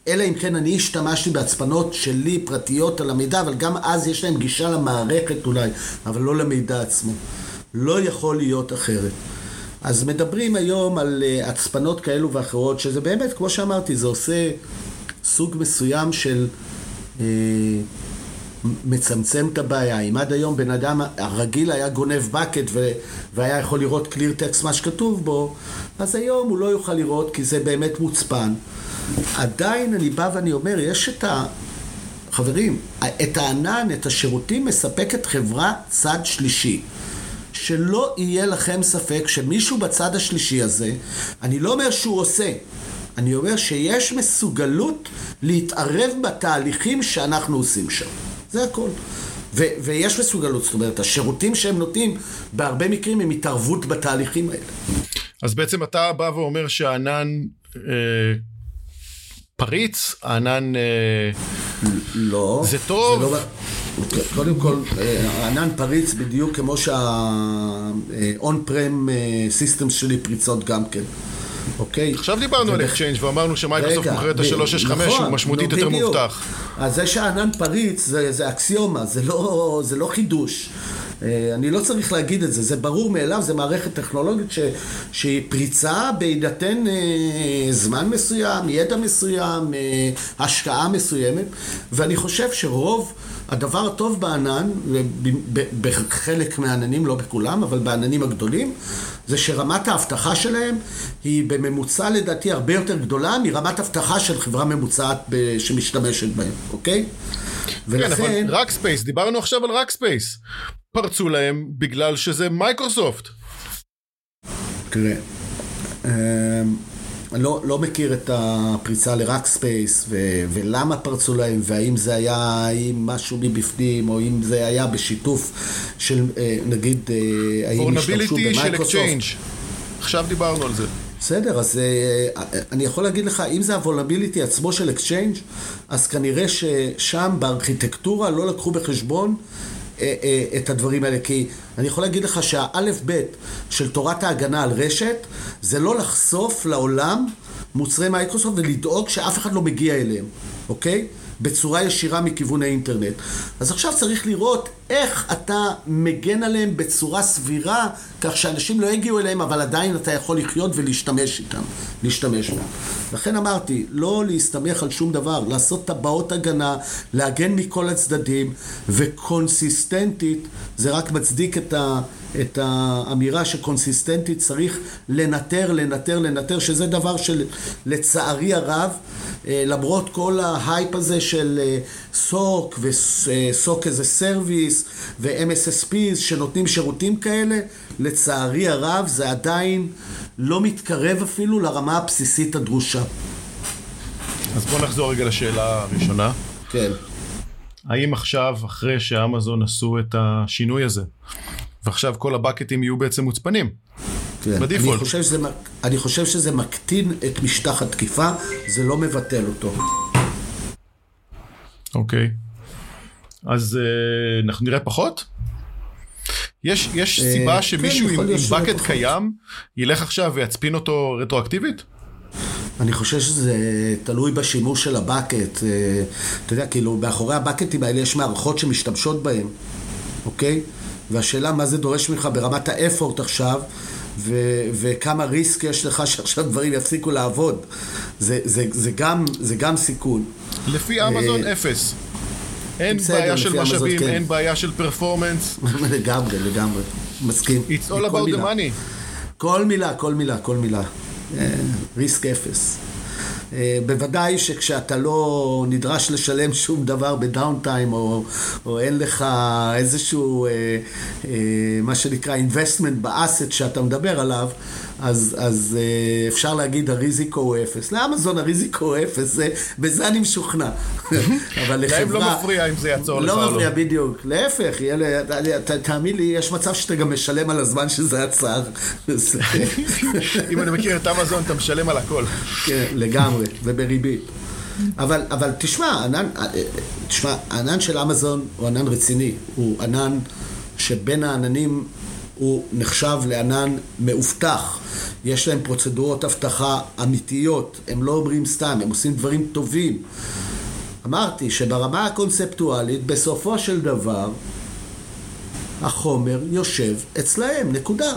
אלא אם כן אני השתמשתי בהצפנות שלי פרטיות על המידע, אבל גם אז יש להם גישה למערכת אולי, אבל לא למידע עצמו. לא יכול להיות אחרת. אז מדברים היום על הצפנות כאלו ואחרות, שזה באמת, כמו שאמרתי, זה עושה סוג מסוים של אה, מצמצם את הבעיה. אם עד היום בן אדם הרגיל היה גונב בקט ו- והיה יכול לראות קליר טקסט מה שכתוב בו, אז היום הוא לא יוכל לראות כי זה באמת מוצפן. עדיין אני בא ואני אומר, יש את ה... חברים, את הענן, את השירותים מספקת חברה צד שלישי. שלא יהיה לכם ספק שמישהו בצד השלישי הזה, אני לא אומר שהוא עושה, אני אומר שיש מסוגלות להתערב בתהליכים שאנחנו עושים שם. זה הכל. ו- ויש מסוגלות, זאת אומרת, השירותים שהם נותנים, בהרבה מקרים הם התערבות בתהליכים האלה. אז בעצם אתה בא ואומר שהענן אה, פריץ, הענן... אה, לא. זה טוב? זה לא... קודם כל, הענן פריץ בדיוק כמו שה-on-prem systems שלי פריצות גם כן. אוקיי? עכשיו דיברנו על Exchange ואמרנו שמייקרוסופט מוכרת ה-שלוש שש חמש שהוא משמעותית יותר מובטח. אז זה שהענן פריץ זה אקסיומה, זה לא חידוש. אני לא צריך להגיד את זה, זה ברור מאליו, זה מערכת טכנולוגית שהיא פריצה בהינתן זמן מסוים, ידע מסוים, השקעה מסוימת, ואני חושב שרוב הדבר הטוב בענן, בחלק מהעננים, לא בכולם, אבל בעננים הגדולים, זה שרמת ההבטחה שלהם היא בממוצע לדעתי הרבה יותר גדולה מרמת הבטחה של חברה ממוצעת שמשתמשת בהם, אוקיי? ולכן... כן, אבל Rackspace, דיברנו עכשיו על Rackspace. פרצו להם בגלל שזה מייקרוסופט. תראה, אני לא, לא מכיר את הפריצה לראקספייס ו- ולמה פרצו להם, והאם זה היה עם משהו מבפנים, או אם זה היה בשיתוף של, נגיד, האם השתמשו במייקרוסופט. עכשיו דיברנו על זה. בסדר, אז אני יכול להגיד לך, אם זה הוולנביליטי עצמו של אקצ'יינג', אז כנראה ששם בארכיטקטורה לא לקחו בחשבון את הדברים האלה, כי אני יכול להגיד לך שהאלף ב' של תורת ההגנה על רשת, זה לא לחשוף לעולם מוצרי מייקרוסופט ולדאוג שאף אחד לא מגיע אליהם, אוקיי? בצורה ישירה מכיוון האינטרנט. אז עכשיו צריך לראות איך אתה מגן עליהם בצורה סבירה, כך שאנשים לא יגיעו אליהם, אבל עדיין אתה יכול לחיות ולהשתמש איתם, להשתמש בהם. לכן אמרתי, לא להסתמך על שום דבר, לעשות טבעות הגנה, להגן מכל הצדדים, וקונסיסטנטית, זה רק מצדיק את ה... את האמירה שקונסיסטנטית צריך לנטר, לנטר, לנטר, שזה דבר של לצערי הרב, למרות כל ההייפ הזה של סוק וסוק איזה סרוויס ו-אם אס אס פי שנותנים שירותים כאלה, לצערי הרב זה עדיין לא מתקרב אפילו לרמה הבסיסית הדרושה. אז בוא נחזור רגע לשאלה הראשונה. כן. האם עכשיו, אחרי שאמזון עשו את השינוי הזה, ועכשיו כל הבקטים יהיו בעצם מוצפנים. כן. בדיפול. אני חושב שזה, אני חושב שזה מקטין את משטח התקיפה, זה לא מבטל אותו. אוקיי. אז אה, אנחנו נראה פחות? יש, יש אה, סיבה שמישהו כן, עם, עם בקט פחות. קיים, ילך עכשיו ויצפין אותו רטרואקטיבית? אני חושב שזה תלוי בשימוש של הבקט. אה, אתה יודע, כאילו, באחורי הבקטים האלה יש מערכות שמשתמשות בהם. אוקיי? והשאלה מה זה דורש ממך ברמת האפורט עכשיו, ו- וכמה ריסק יש לך שעכשיו דברים יפסיקו לעבוד. זה, זה, זה גם, זה גם סיכון. לפי אמזון אפס. אין בעיה של משאבים, אין בעיה של פרפורמנס. לגמרי, לגמרי. מסכים. It's all about the money. כל מילה, כל מילה, כל מילה. ריסק אפס. בוודאי שכשאתה לא נדרש לשלם שום דבר בדאונטיים, או, או אין לך איזשהו, אה, אה, מה שנקרא, investment באסט שאתה מדבר עליו, אז, אז אה, אפשר להגיד, הריזיקו הוא אפס. לאמזון הריזיקו הוא אפס, זה, בזה אני משוכנע. אבל לחברה... להם לא מפריע אם זה יעצור לך או לא. לא מפריע בדיוק, להפך, תאמין לי, יש מצב שאתה גם משלם על הזמן שזה עצר. אם אני מכיר את אמזון, אתה משלם על הכל. כן, לגמרי. ובריבית. אבל, אבל תשמע, ענן, תשמע, הענן של אמזון הוא ענן רציני, הוא ענן שבין העננים הוא נחשב לענן מאובטח. יש להם פרוצדורות אבטחה אמיתיות, הם לא אומרים סתם, הם עושים דברים טובים. אמרתי שברמה הקונספטואלית, בסופו של דבר, החומר יושב אצלהם, נקודה.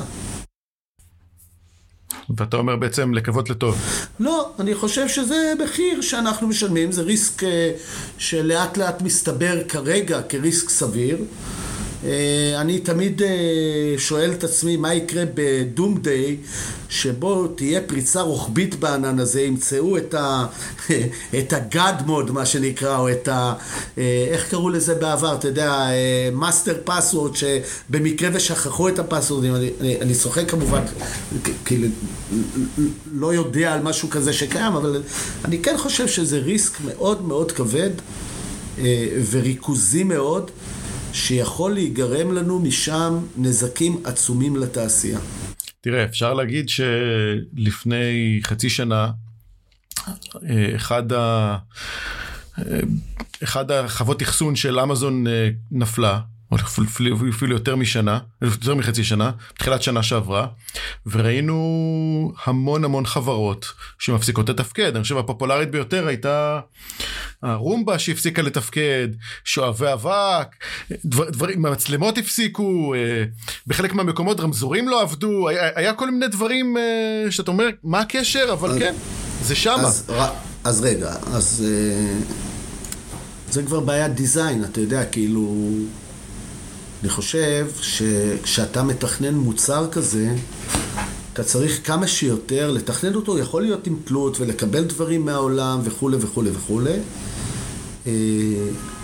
ואתה אומר בעצם לקוות לטוב. לא, אני חושב שזה מחיר שאנחנו משלמים, זה ריסק שלאט לאט מסתבר כרגע כריסק סביר. אני תמיד שואל את עצמי מה יקרה בדום דיי, שבו תהיה פריצה רוחבית בענן הזה, ימצאו את ה את הגד מוד מה שנקרא, או את ה איך קראו לזה בעבר, אתה יודע, מאסטר פסוורד, שבמקרה ושכחו את הפסוורדים. אני אני צוחק כמובן, כאילו לא יודע על משהו כזה שקיים, אבל אני כן חושב שזה ריסק מאוד מאוד כבד וריכוזי מאוד, שיכול להיגרם לנו משם נזקים עצומים לתעשייה. תראה, אפשר להגיד שלפני חצי שנה, אחד, ה... אחד החוות אחסון של אמזון נפלה, או אפילו יותר משנה, יותר מחצי שנה, בתחילת שנה שעברה, וראינו המון המון חברות שמפסיקות לתפקד. אני חושב הפופולרית ביותר הייתה הרומבה שהפסיקה לתפקד, שואבי אבק, דבר, דברים, המצלמות הפסיקו, אה, בחלק מהמקומות רמזורים לא עבדו, היה, היה כל מיני דברים אה, שאתה אומר, מה הקשר? אבל אז, כן, זה שמה. אז, אז רגע, אז אה, זה כבר בעיה דיזיין, אתה יודע, כאילו... אני חושב שכשאתה מתכנן מוצר כזה, אתה צריך כמה שיותר לתכנן אותו, יכול להיות עם תלות ולקבל דברים מהעולם וכו' וכו' וכו'.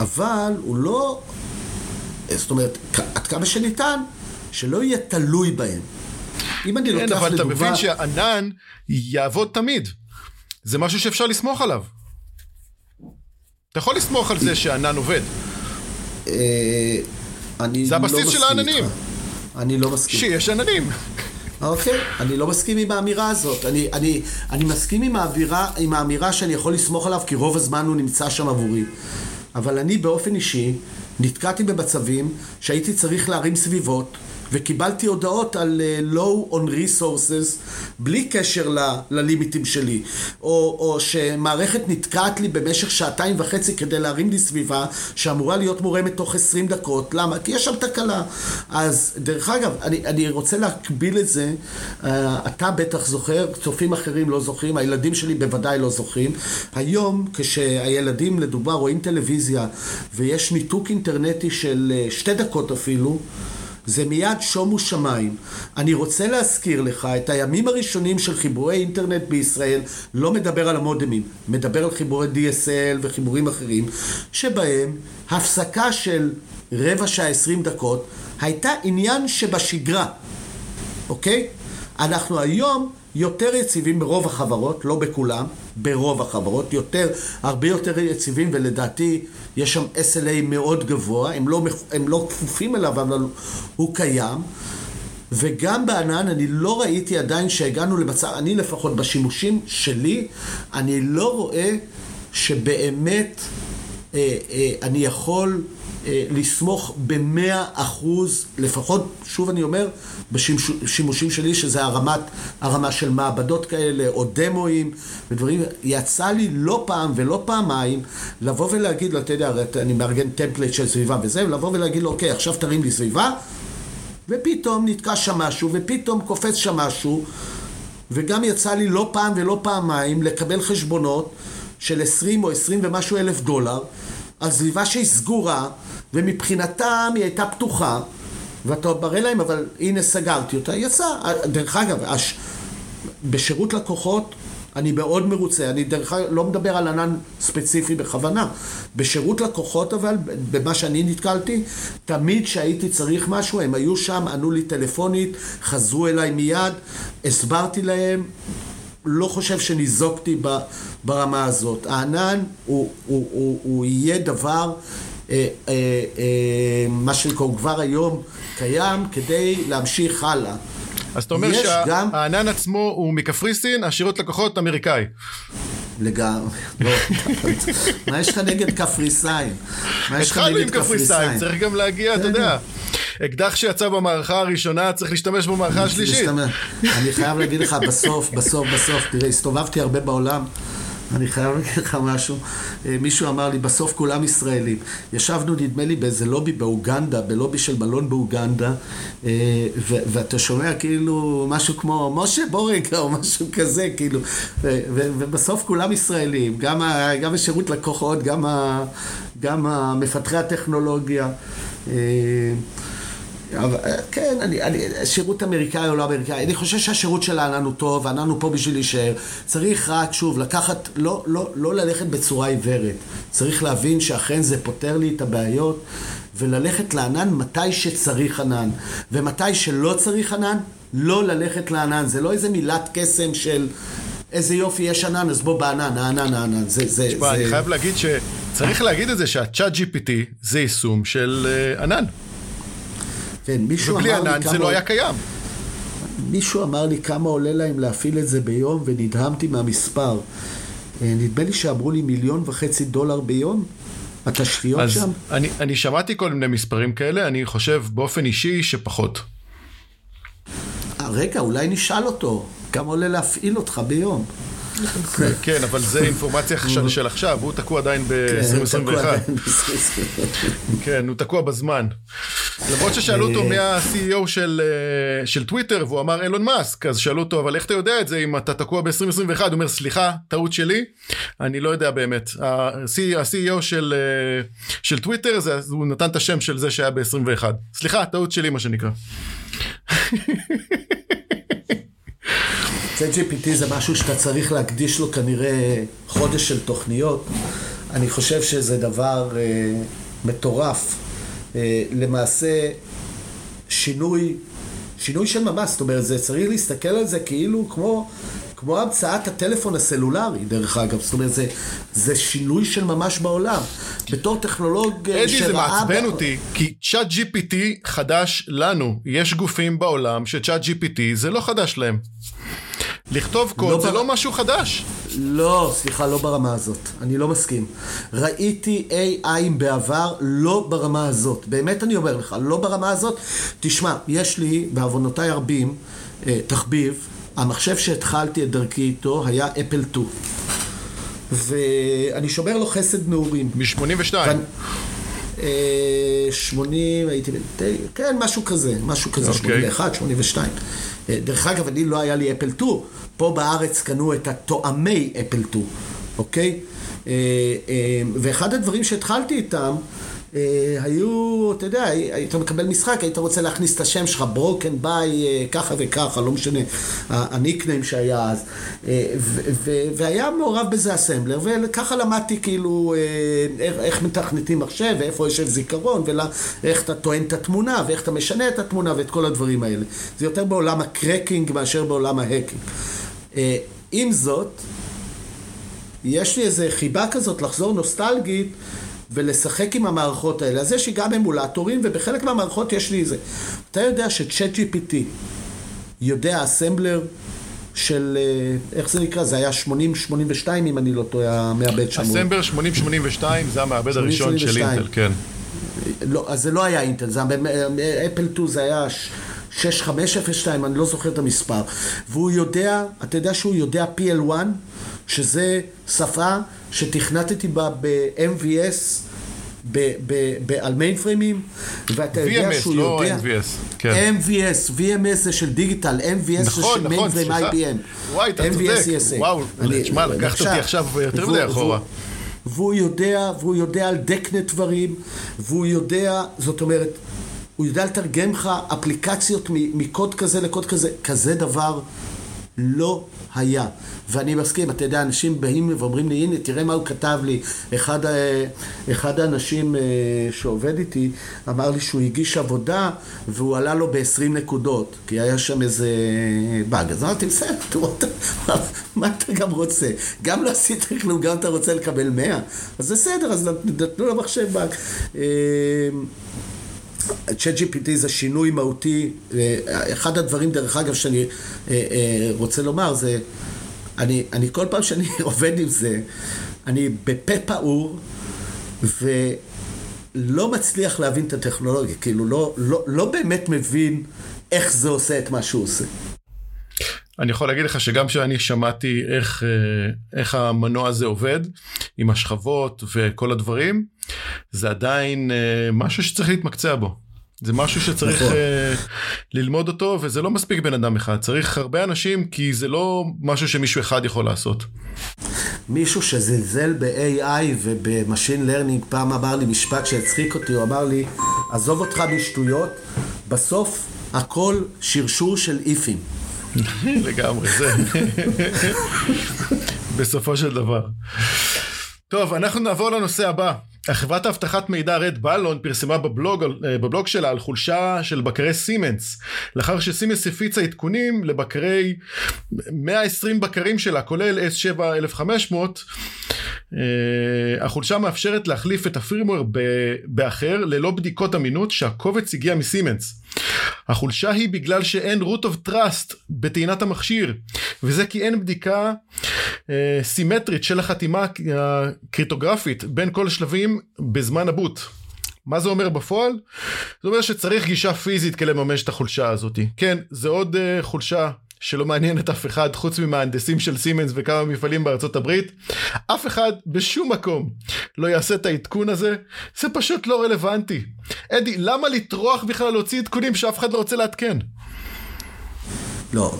אבל הוא לא, זאת אומרת, עד כמה שניתן, שלא יהיה תלוי בהם. אם אני לוקח לדוגמה... אבל אתה מבין שהענן יעבוד תמיד. זה משהו שאפשר לסמוך עליו. אתה יכול לסמוך על זה שהענן עובד. אה... זה הבסיס של העננים. אני לא מסכים. שיש עננים. אוקיי, אני לא מסכים עם האמירה הזאת. אני, אני, אני מסכים עם האמירה, עם האמירה שאני יכול לסמוך עליו, כי רוב הזמן הוא נמצא שם עבורי. אבל אני באופן אישי נתקעתי במצבים שהייתי צריך להרים סביבות, וקיבלתי הודעות על low on resources, בלי קשר ללימיטים שלי, או, או שמערכת נתקעת לי במשך שעתיים וחצי כדי להרים לי סביבה, שאמורה להיות מורמת תוך עשרים דקות, למה? כי יש שם תקלה. אז דרך אגב, אני, אני רוצה להקביל את זה, uh, אתה בטח זוכר, צופים אחרים לא זוכרים, הילדים שלי בוודאי לא זוכרים, היום כשהילדים לדובר רואים טלוויזיה, ויש ניתוק אינטרנטי של שתי דקות אפילו, זה מיד שומו שמיים. אני רוצה להזכיר לך את הימים הראשונים של חיבורי אינטרנט בישראל, לא מדבר על המודמים, מדבר על חיבורי די אס אל וחיבורים אחרים, שבהם הפסקה של רבע שעה עשרים דקות הייתה עניין שבשגרה. אוקיי? אנחנו היום יותר יציבים ברוב החברות, לא בכולם, ברוב החברות, יותר, הרבה יותר יציבים, ולדעתי יש שם אס אל איי מאוד גבוה, הם לא, הם לא כפופים אליו, אבל הוא קיים, וגם בענן אני לא ראיתי עדיין שהגענו למצב, אני לפחות בשימושים שלי, אני לא רואה שבאמת אה, אה, אני יכול לסמוך ב-מאה אחוז לפחות, שוב אני אומר, בשימושים שלי, שזה הרמת, הרמה של מעבדות כאלה או דמויים ודברים. יצא לי לא פעם ולא פעמיים לבוא ולהגיד לו, אתה יודע, אני מארגן טמפלט של סביבה וזה, ולבוא ולהגיד לו, אוקיי, עכשיו תרים לי סביבה, ופתאום נתקע שם משהו, ופתאום קופץ שם משהו, וגם יצא לי לא פעם ולא פעמיים לקבל חשבונות של עשרים או עשרים ומשהו אלף דולר, על סביבה שהיא סגורה, ומבחינתם היא הייתה פתוחה, ואתה מראה להם, אבל הנה סגרתי אותה, יצא. דרך אגב, בשירות לקוחות, אני מאוד מרוצה, אני דרך אגב לא מדבר על ענן ספציפי בכוונה, בשירות לקוחות אבל, במה שאני נתקלתי, תמיד שהייתי צריך משהו, הם היו שם, ענו לי טלפונית, חזרו אליי מיד, הסברתי להם, לא חושב שניזוקתי ברמה הזאת. הענן הוא, הוא, הוא, הוא יהיה דבר, אה, אה, אה, מה שכבר היום קיים, כדי להמשיך הלאה. אז אתה אומר שהענן גם... עצמו הוא מקפריסין, עשירות לקוחות אמריקאי. לגמרי. מה יש לך נגד קפריסאים? התחלנו עם קפריסאים, צריך גם להגיע, אתה יודע. אקדח שיצא במערכה הראשונה, צריך להשתמש במערכה השלישית. אני חייב להגיד לך, בסוף, בסוף, בסוף, תראה, הסתובבתי הרבה בעולם, אני חייב להגיד לך משהו, מישהו אמר לי, בסוף כולם ישראלים. ישבנו, נדמה לי, באיזה לובי באוגנדה, בלובי של מלון באוגנדה, ואתה שומע כאילו משהו כמו משה בורגה או משהו כזה, כאילו, ובסוף כולם ישראלים, גם השירות לקוחות, גם המפתחי הטכנולוגיה, אבל, כן, אני, אני, שירות אמריקאי או לא אמריקאי, אני חושב שהשירות של הענן הוא טוב, הענן הוא פה בשביל להישאר, צריך רק שוב לקחת, לא, לא, לא ללכת בצורה עיוורת, צריך להבין שאכן זה פותר לי את הבעיות, וללכת לענן מתי שצריך ענן, ומתי שלא צריך ענן, לא ללכת לענן, זה לא איזה מילת קסם של איזה יופי יש ענן, אז בוא בענן, הענן, הענן, זה, זה, שפה, זה... אני חייב להגיד שצריך להגיד את זה, שה-ChatGPT זה יישום של uh, ענן. כן, ובלי ענן זה לא היה קיים. מישהו אמר לי כמה עולה להם להפעיל את זה ביום, ונדהמתי מהמספר. נדמה לי שאמרו לי מיליון וחצי דולר ביום, התשפיות שם. אני, אני שמעתי כל מיני מספרים כאלה, אני חושב באופן אישי שפחות. רגע, אולי נשאל אותו, כמה עולה להפעיל אותך ביום? כן, אבל זה אינפורמציה של עכשיו, הוא תקוע עדיין ב-עשרים עשרים ואחת. כן, הוא תקוע בזמן. למרות ששאלו אותו מה-סי אי או של טוויטר, והוא אמר אילון מאסק, אז שאלו אותו, אבל איך אתה יודע את זה אם אתה תקוע ב-עשרים עשרים ואחת? הוא אומר, סליחה, טעות שלי, אני לא יודע באמת. ה-סי אי או של טוויטר, הוא נתן את השם של זה שהיה ב-עשרים ואחת. סליחה, טעות שלי, מה שנקרא. צ'אט ג'י פי טי זה משהו שאתה צריך להקדיש לו כנראה חודש של תוכניות. אני חושב שזה דבר אה, מטורף. אה, למעשה שינוי, שינוי של ממש. זאת אומרת, זה צריך להסתכל על זה כאילו כמו, כמו המצאת הטלפון הסלולרי, דרך אגב. זאת אומרת, זה, זה שינוי של ממש בעולם. בתור טכנולוג... אדי, זה מעצבן ב... אותי, כי צ'אט ג'י פי טי חדש לנו. יש גופים בעולם שצ'אט ג'י פי טי זה לא חדש להם. לכתוב קוד זה לא משהו חדש. לא, סליחה, לא ברמה הזאת. אני לא מסכים. ראיתי איי איי בעבר, לא ברמה הזאת. באמת אני אומר לך, לא ברמה הזאת. תשמע, יש לי בעוונותיי הרבים תחביב. המחשב שהתחלתי את דרכי איתו היה אפל טו. ואני שומר לו חסד נעורים. מ-שמונים ושתיים. שמונים, הייתי בן, כן, משהו כזה, משהו כזה, שמונים ואחת, שמונים ושתיים. דרך אגב, אני לא היה לי אפל שתיים, פה בארץ קנו את התואמי אפל שתיים, אוקיי? ואחד הדברים שהתחלתי איתם, היו, אתה יודע, היית מקבל משחק, היית רוצה להכניס את השם שלך, ברוקן ביי, ככה וככה, לא משנה, הניקניים שהיה אז, והיה מעורב בזה אסמבלר, וככה למדתי כאילו איך מתכנתים מחשב, ואיפה יושב זיכרון, ואיך אתה טוען את התמונה, ואיך אתה משנה את התמונה, ואת כל הדברים האלה. זה יותר בעולם הקרקינג מאשר בעולם ההקינג. עם זאת, יש לי איזו חיבה כזאת לחזור נוסטלגית, ולשחק עם המערכות האלה. אז יש לי גם אמולטורים, ובחלק מהמערכות יש לי זה. אתה יודע ש-ChatGPT יודע אסמבלר של, איך זה נקרא? זה היה שמונים שמונים ושתיים, אם אני לא טועה, המעבד שמור. אסמבלר שמונים שמונים ושתיים, זה המעבד הראשון של אינטל, כן. לא, אז זה לא היה אינטל, זה אפל שתיים, זה היה שש חמש אפס שתיים, אני לא זוכר את המספר. והוא יודע, אתה יודע שהוא יודע פי אל אחת, שזה שפה שתכנתתי בה ב-אם וי אס, על מיינפרימים, ואתה יודע שהוא יודע... וי אם אס, לא אם וי אס, כן. אם וי אס, V M S זה של דיגיטל, אם וי אס זה של מיינפרים איי בי אם. וואי, אתה צודק, וואו, תשמע, לקחת אותי עכשיו יותר מדי אחורה. והוא יודע, והוא יודע על דקנט דברים, והוא יודע, זאת אומרת, הוא יודע לתרגם לך אפליקציות מקוד כזה לקוד כזה, כזה דבר לא היה. ואני מסכים, אתה יודע, אנשים באים ואומרים לי, הנה, תראה מה הוא כתב לי. אחד, אחד האנשים שעובד איתי אמר לי שהוא הגיש עבודה, והוא עלה לו ב-עשרים נקודות, כי היה שם איזה באג. אז אמרתי, בסדר, מה אתה גם רוצה? גם לא עשית כלום, גם אתה רוצה לקבל מאה. אז זה סדר, אז נתנו למחשב באג. ChatGPT זה שינוי מהותי. אחד הדברים, דרך אגב, שאני רוצה לומר, זה אני, אני כל פעם שאני עובד עם זה, אני בפה פעור, ולא מצליח להבין את הטכנולוגיה, כאילו לא, לא, לא באמת מבין איך זה עושה את מה שהוא עושה. אני יכול להגיד לך שגם שאני שמעתי איך, איך המנוע הזה עובד, עם השכבות וכל הדברים, זה עדיין משהו שצריך להתמקצע בו. זה משהו שצריך ללמוד אותו, וזה לא מספיק בן אדם אחד, צריך הרבה אנשים, כי זה לא משהו שמישהו אחד יכול לעשות. מישהו שזלזל ב-איי איי ובמשין לרנינג, פעם אמר לי משפט שהצחיק אותי, הוא אמר לי, עזוב אותך בשטויות, בסוף הכל שרשור של איפים. לגמרי, זה בסופו של דבר. טוב, אנחנו נעבור לנושא הבא. חברת האבטחת מידע רד בלון פרסמה בבלוג, בבלוג שלה על חולשה של בקרי סימנס, לאחר שסימנס הפיצה עדכונים לבקרי מאה ועשרים בקרים שלה, כולל אס שבע אלף וחמש מאות. החולשה מאפשרת להחליף את הפירמוור באחר ללא בדיקות אמינות שהקובץ הגיע מסימנס. החולשה היא בגלל שאין root of trust בטעינת המכשיר, וזה כי אין בדיקה אה, סימטרית של החתימה הקריפטוגרפית בין כל השלבים בזמן הבוט. מה זה אומר בפועל? זה אומר שצריך גישה פיזית כדי לממש את החולשה הזאת. כן, זה עוד אה, חולשה שלא מעניינת אף אחד, חוץ ממהנדסים של סימנס וכמה מפעלים בארצות הברית. אף אחד בשום מקום לא יעשה את העדכון הזה, זה פשוט לא רלוונטי. אדי, למה לטרוח בכלל להוציא עדכונים שאף אחד לא רוצה להתקן? לא,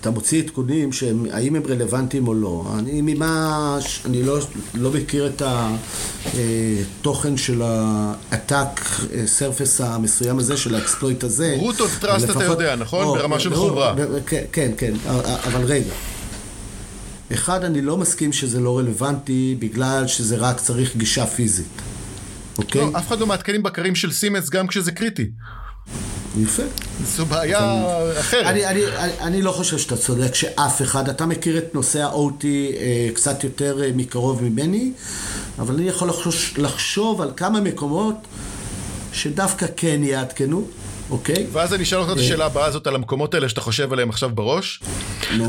אתה מוציא עדכונים שהאם הם רלוונטיים או לא. אני ממש, אני לא, לא מכיר את התוכן של ה-attack surface המסוים הזה, של האקספלויט הזה. root of trust אתה יודע, נכון? ברמה של חומרה. כן, כן, אבל רגע. אחד, אני לא מסכים שזה לא רלוונטי, בגלל שזה רק צריך גישה פיזית. אוקיי? לא, אף אחד לא מעדכנים בקרים של סימנס גם כשזה קריטי. יפה. זו בעיה אחרת. אני, אני, אני לא חושב שאתה צודק שאף אחד, אתה מכיר את נושא ה-או טי אה, קצת יותר אה, מקרוב ממני, אבל אני יכול לחשוב, לחשוב על כמה מקומות שדווקא כן יעדכנו, אוקיי? ואז אני אשאל אותך את השאלה הבאה הזאת על המקומות האלה שאתה חושב עליהם עכשיו בראש.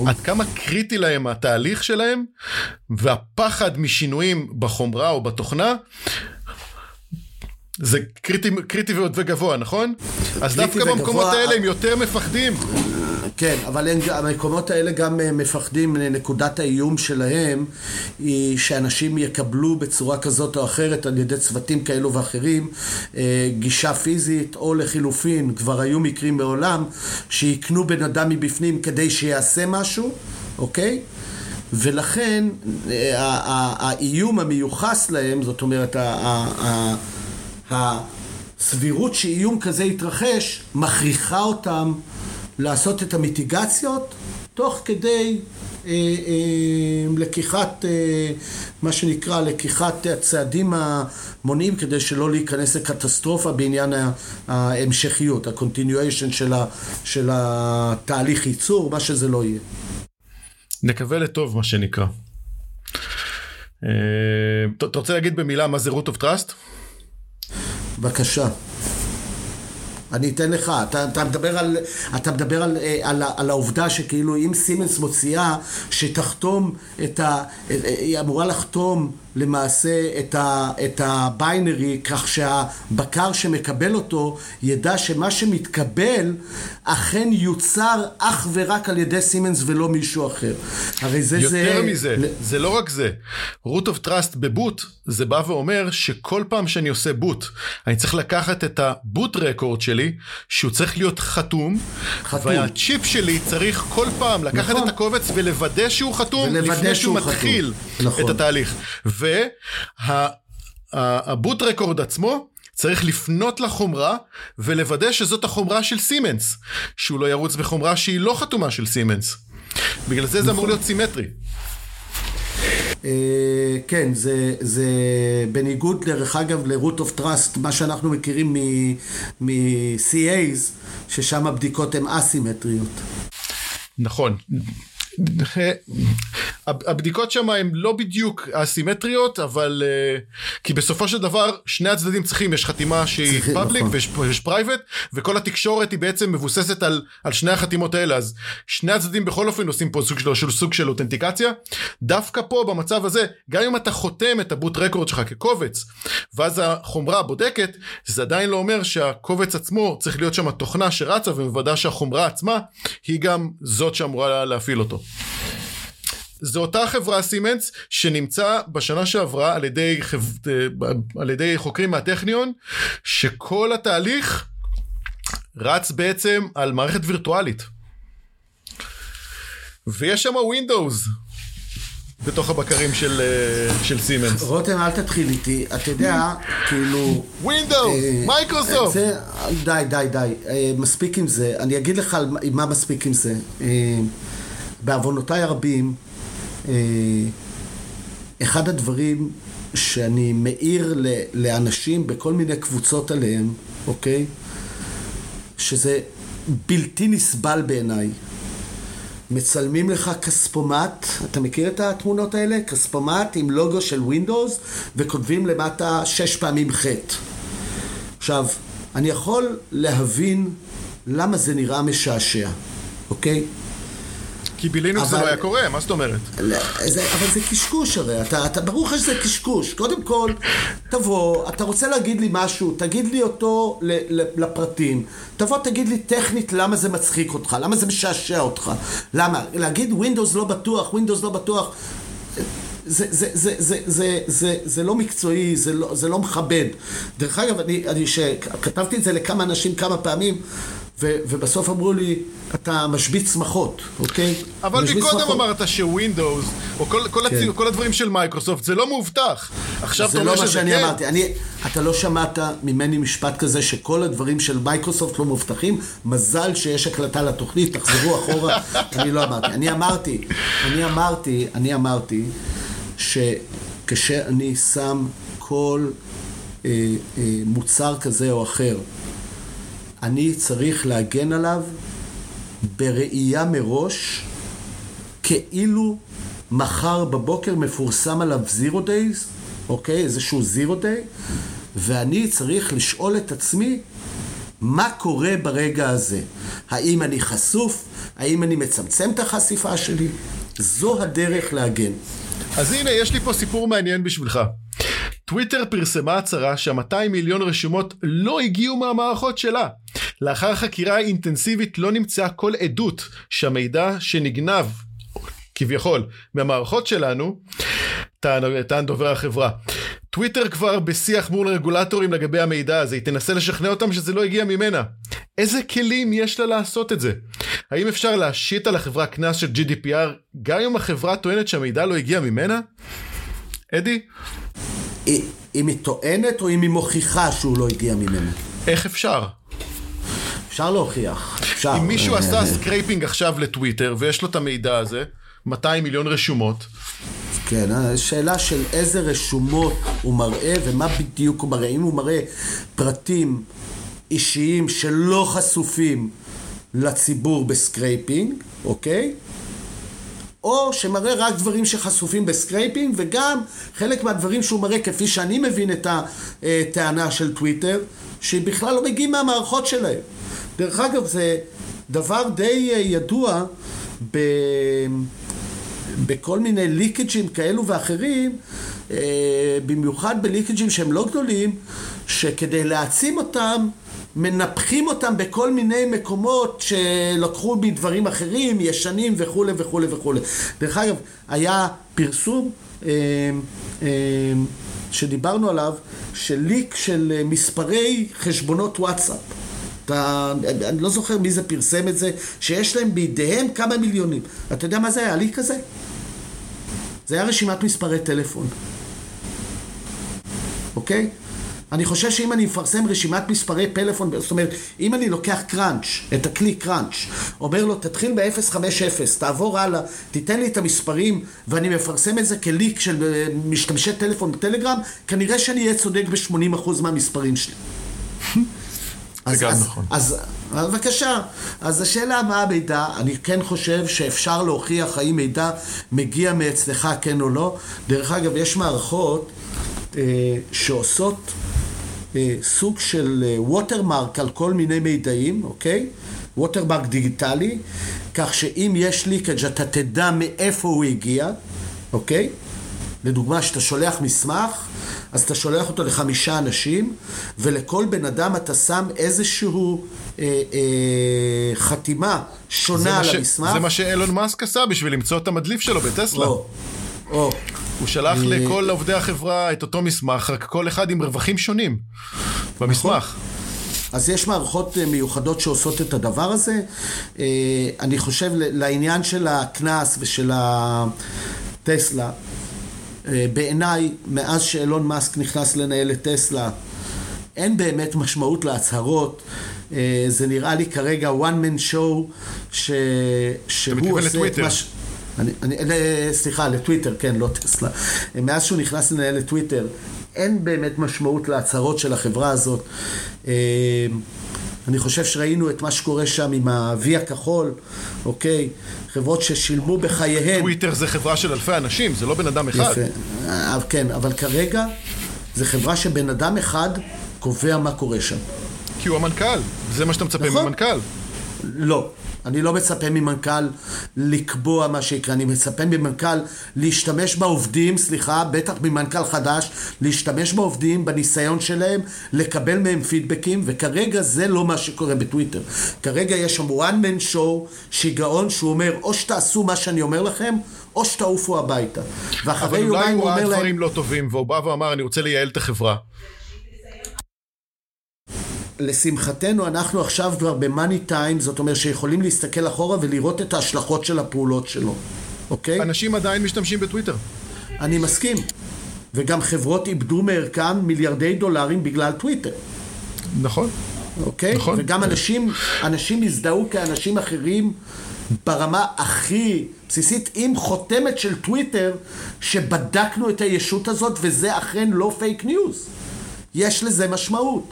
עד כמה קריטי להם התהליך שלהם, והפחד משינויים בחומרה או בתוכנה, זה קריטי, קריטי ועוד וגבוה, נכון? אז דווקא במקומות האלה הם יותר מפחדים. כן, אבל המקומות האלה גם מפחדים, לנקודת האיום שלהם היא שאנשים יקבלו בצורה כזאת או אחרת על ידי צוותים כאלו ואחרים גישה פיזית, או לחילופין, כבר היו מקרים מעולם שיקנו בן אדם מבפנים כדי שיעשה משהו, אוקיי? ולכן האיום המיוחס להם, זאת אומרת הסבירות שאיום כזה יתרחש, מכריחה אותם לעשות את המיטיגציות תוך כדי אה, אה, לקיחת, אה, מה שנקרא, לקיחת הצעדים המונעים כדי שלא להיכנס לקטסטרופה בעניין ההמשכיות, ה-continuation של, ה, של התהליך ייצור, מה שזה לא יהיה. נקווה לטוב, מה שנקרא. אה, אתה רוצה להגיד במילה מה זה root of trust? בבקשה. אני אתן לך, אתה, אתה מדבר, על, אתה מדבר על, על, על העובדה שכאילו אם סימנס מוציאה שתחתום את ה... היא אמורה לחתום למעשה את, ה, את הביינרי, כך שהבקר שמקבל אותו ידע שמה שמתקבל אכן יוצר אך ורק על ידי סימנס ולא מישהו אחר. הרי זה יותר זה... מזה, ל... זה לא רק זה. root of trust בבוט, זה בא ואומר שכל פעם שאני עושה בוט, אני צריך לקחת את הבוט רקורד שלי, שהוא צריך להיות חתום, חתום. והצ'יפ שלי צריך כל פעם לקחת נכון. את הקובץ ולוודא שהוא חתום, לפני שהוא מתחיל נכון. את התהליך. ו... והבוט רקורד עצמו צריך לפנות לחומרה ולוודא שזאת החומרה של סימנס, שהוא לא ירוץ בחומרה שהיא לא חתומה של סימנס. בגלל זה זה אמור להיות סימטרי. כן, זה, זה בניגוד דרך אגב ל-root of trust, מה שאנחנו מכירים מ-סי איז, ששם הבדיקות הן אסימטריות. נכון. הבדיקות שם הן לא בדיוק אסימטריות, אבל כי בסופו של דבר שני הצדדים צריכים, יש חתימה שהיא פאבליק ויש פרייבט, וכל התקשורת היא בעצם מבוססת על על שני החתימות האלה, אז שני הצדדים בכל אופן עושים פה סוג של סוג של אותנטיקציה. דווקא פה במצב הזה, גם אם אתה חותם את הבוט רקורד שלך כקובץ ואז החומרה בודקת, זה עדיין לא אומר שהקובץ עצמו, צריך להיות שם תוכנה שרצה ומוודא שהחומרה עצמה היא גם זאת שאמורה להפעיל אותו. זו אותה חברה סימנס שנמצא בשנה שעברה על ידי, על ידי חוקרים מהטכניון, שכל התהליך רץ בעצם על מערכת וירטואלית. ויש שם ווינדוס בתוך הבקרים של, של סימנס. רותם, אל תתחיל איתי. אתה יודע, כאילו... ווינדוס, מייקרוסופט. די, די, די. מספיק עם זה. אני אגיד לך מה מספיק עם זה. בעוונותיי הרבים, אחד הדברים שאני מאיר לאנשים בכל מיני קבוצות עליהם, אוקיי? שזה בלתי נסבל בעיניי. מצלמים לך כספומט, אתה מכיר את התמונות האלה? כספומט עם לוגו של ווינדוס, וכותבים למטה שש פעמים חטא. עכשיו, אני יכול להבין למה זה נראה משעשע, אוקיי? כי בלינוקס זה לא היה קורה, מה זאת אומרת? אבל זה קשקוש הרי, אתה ברוך שזה קשקוש. קודם כל, תבוא, אתה רוצה להגיד לי משהו, תגיד לי אותו לפרטים. תבוא, תגיד לי טכנית למה זה מצחיק אותך, למה זה משעשע אותך. למה? להגיד ווינדוס לא בטוח, ווינדוס לא בטוח, זה, זה, זה, זה, זה, זה, זה לא מקצועי, זה לא, זה לא מכבד. דרך אגב, אני, אני שכתבתי את זה לכמה אנשים כמה פעמים, ובסוף אמרו לי, אתה משבית שמחות, אוקיי? אבל מקודם אמרת שווינדוס, או כל הדברים של מייקרוסופט, זה לא מובטח. זה לא מה שאני אמרתי. אתה לא שמעת ממני משפט כזה שכל הדברים של מייקרוסופט לא מובטחים, מזל שיש הקלטה לתוכנית, תחזרו אחורה. אני לא אמרתי. אני אמרתי, אני אמרתי, אני אמרתי, שכשאני שם כל מוצר כזה או אחר, אני צריך להגן עליו בראייה מראש, כאילו מחר בבוקר מפורסם עליו זירו דייז, אוקיי, איזשהו זירו דיי, ואני צריך לשאול את עצמי מה קורה ברגע הזה? האם אני חשוף? האם אני מצמצם את החשיפה שלי? זו הדרך להגן. אז הנה, יש לי פה סיפור מעניין בשבילך. טוויטר פרסמה הצהרה ש-מאתיים מיליון רשומות לא הגיעו מהמערכות שלה. לאחר חקירה אינטנסיבית לא נמצאה כל עדות שהמידע שנגנב, כביכול, מהמערכות שלנו, טען, טען דובר החברה. טוויטר כבר בשיח מול רגולטורים לגבי המידע הזה, היא תנסה לשכנע אותם שזה לא הגיע ממנה. איזה כלים יש לה לעשות את זה? האם אפשר להשית על החברה קנס של ג'י די פי אר, גם אם החברה טוענת שהמידע לא הגיע ממנה? אדי? אם היא טוענת או אם היא מוכיחה שהוא לא הגיע ממנה? איך אפשר? אפשר להוכיח. אפשר. אם מישהו עשה סקרייפינג עכשיו לטוויטר ויש לו את המידע הזה, מאתיים מיליון רשומות, כן, השאלה של איזה רשומות הוא מראה ומה בדיוק הוא מראה. אם הוא מראה פרטים אישיים שלא חשופים לציבור בסקרייפינג, אוקיי? או שמראה רק דברים שחשופים בסקרייפינג, וגם חלק מהדברים שהוא מראה, כפי שאני מבין את הטענה של טוויטר, שהיא בכלל לא מגיעים מהמערכות שלהם. דרך אגב, זה דבר די ידוע ב... בכל מיני ליקג'ים כאלו ואחרים, במיוחד בליקג'ים שהם לא גדולים, שכדי להעצים אותם, מנפחים אותם בכל מיני מקומות שלקחו מדברים אחרים, ישנים וכו' וכו' וכו'. דרך אגב, היה פרסום שדיברנו עליו, של ליק של מספרי חשבונות וואטסאפ. אתה, אני לא זוכר מי זה פרסם את זה, שיש להם בידיהם כמה מיליונים. אתה יודע מה זה היה? לי כזה? זה היה רשימת מספרי טלפון. אוקיי? אני חושב שאם אני מפרסם רשימת מספרי פלאפון, זאת אומרת, אם אני לוקח קראנץ', את הכלי קראנץ', אומר לו, תתחיל ב-אפס חמש אפס, תעבור הלאה, תיתן לי את המספרים, ואני מפרסם את זה כליק של משתמשי טלפון בטלגרם, כנראה שאני אהיה צודק ב-שמונים אחוז מהמספרים שלי. אז, אז, נכון. אז, אז בבקשה, אז השאלה מה המידע, אני כן חושב שאפשר להוכיח האם מידע מגיע מאצלך כן או לא. דרך אגב, יש מערכות אה, שעושות אה, סוג של ווטרמרק אה, על כל מיני מידעים, אוקיי? ווטרמרק דיגיטלי, כך שאם יש לי כזה, אתה תדע מאיפה הוא הגיע, אוקיי? לדוגמה, שאתה שולח מסמך, אז אתה שולח אותו לחמישה אנשים, ולכל בן אדם אתה שם איזשהו אה, אה, חתימה שונה על המסמך. זה מה שאלון מאסק עשה בשביל למצוא את המדליף שלו בטסלה. או, או. הוא שלח לכל עובדי החברה את אותו מסמך, רק כל אחד עם רווחים שונים במסמך. אז יש מערכות מיוחדות שעושות את הדבר הזה. אני חושב לעניין של הכנס ושל הטסלה, בעיניי, מאז שאלון מאסק נכנס לנהל את טסלה, אין באמת משמעות להצהרות. זה נראה לי כרגע one man show ש... שהוא עושה את מה ש... אני, אני, סליחה, לטוויטר, כן, לא טסלה. מאז שהוא נכנס לנהל את טוויטר, אין באמת משמעות להצהרות של החברה הזאת. אני חושב שראינו את מה שקורה שם עם ה-V הכחול, אוקיי? חברות ששילמו בחייהן. טוויטר זה חברה של אלפי אנשים, זה לא בן אדם אחד. יפה, כן, אבל כרגע זה חברה שבן אדם אחד קובע מה קורה שם. כי הוא המנכ"ל, זה מה שאתה מצפה ממנכ"ל. לא, אני לא מצפה ממנכ"ל לקבוע מה שיקרה, אני מצפה ממנכ"ל להשתמש בעובדים, סליחה, בטח ממנכ"ל חדש, להשתמש בעובדים בניסיון שלהם, לקבל מהם פידבקים, וכרגע זה לא מה שקורה בטוויטר. כרגע יש שם one man show, שיגעון, שהוא אומר, או שתעשו מה שאני אומר לכם, או שתעופו הביתה. אבל אולי הוא ראה דברים לא טובים, והוא בא ואמר, אני רוצה לייעל את החברה. לשמחתנו אנחנו עכשיו כבר במאני טיים, זאת אומרת שיכולים להסתכל אחורה ולראות את ההשלכות של הפעולות שלו, אוקיי? אנשים עדיין משתמשים בטוויטר. אני מסכים, וגם חברות איבדו מערכן מיליארדי דולרים בגלל טוויטר. נכון. אוקיי? נכון. וגם אנשים, אנשים הזדהו כאנשים אחרים ברמה הכי בסיסית, עם חותמת של טוויטר שבדקנו את הישות הזאת, וזה אכן לא פייק ניוז. יש לזה משמעות.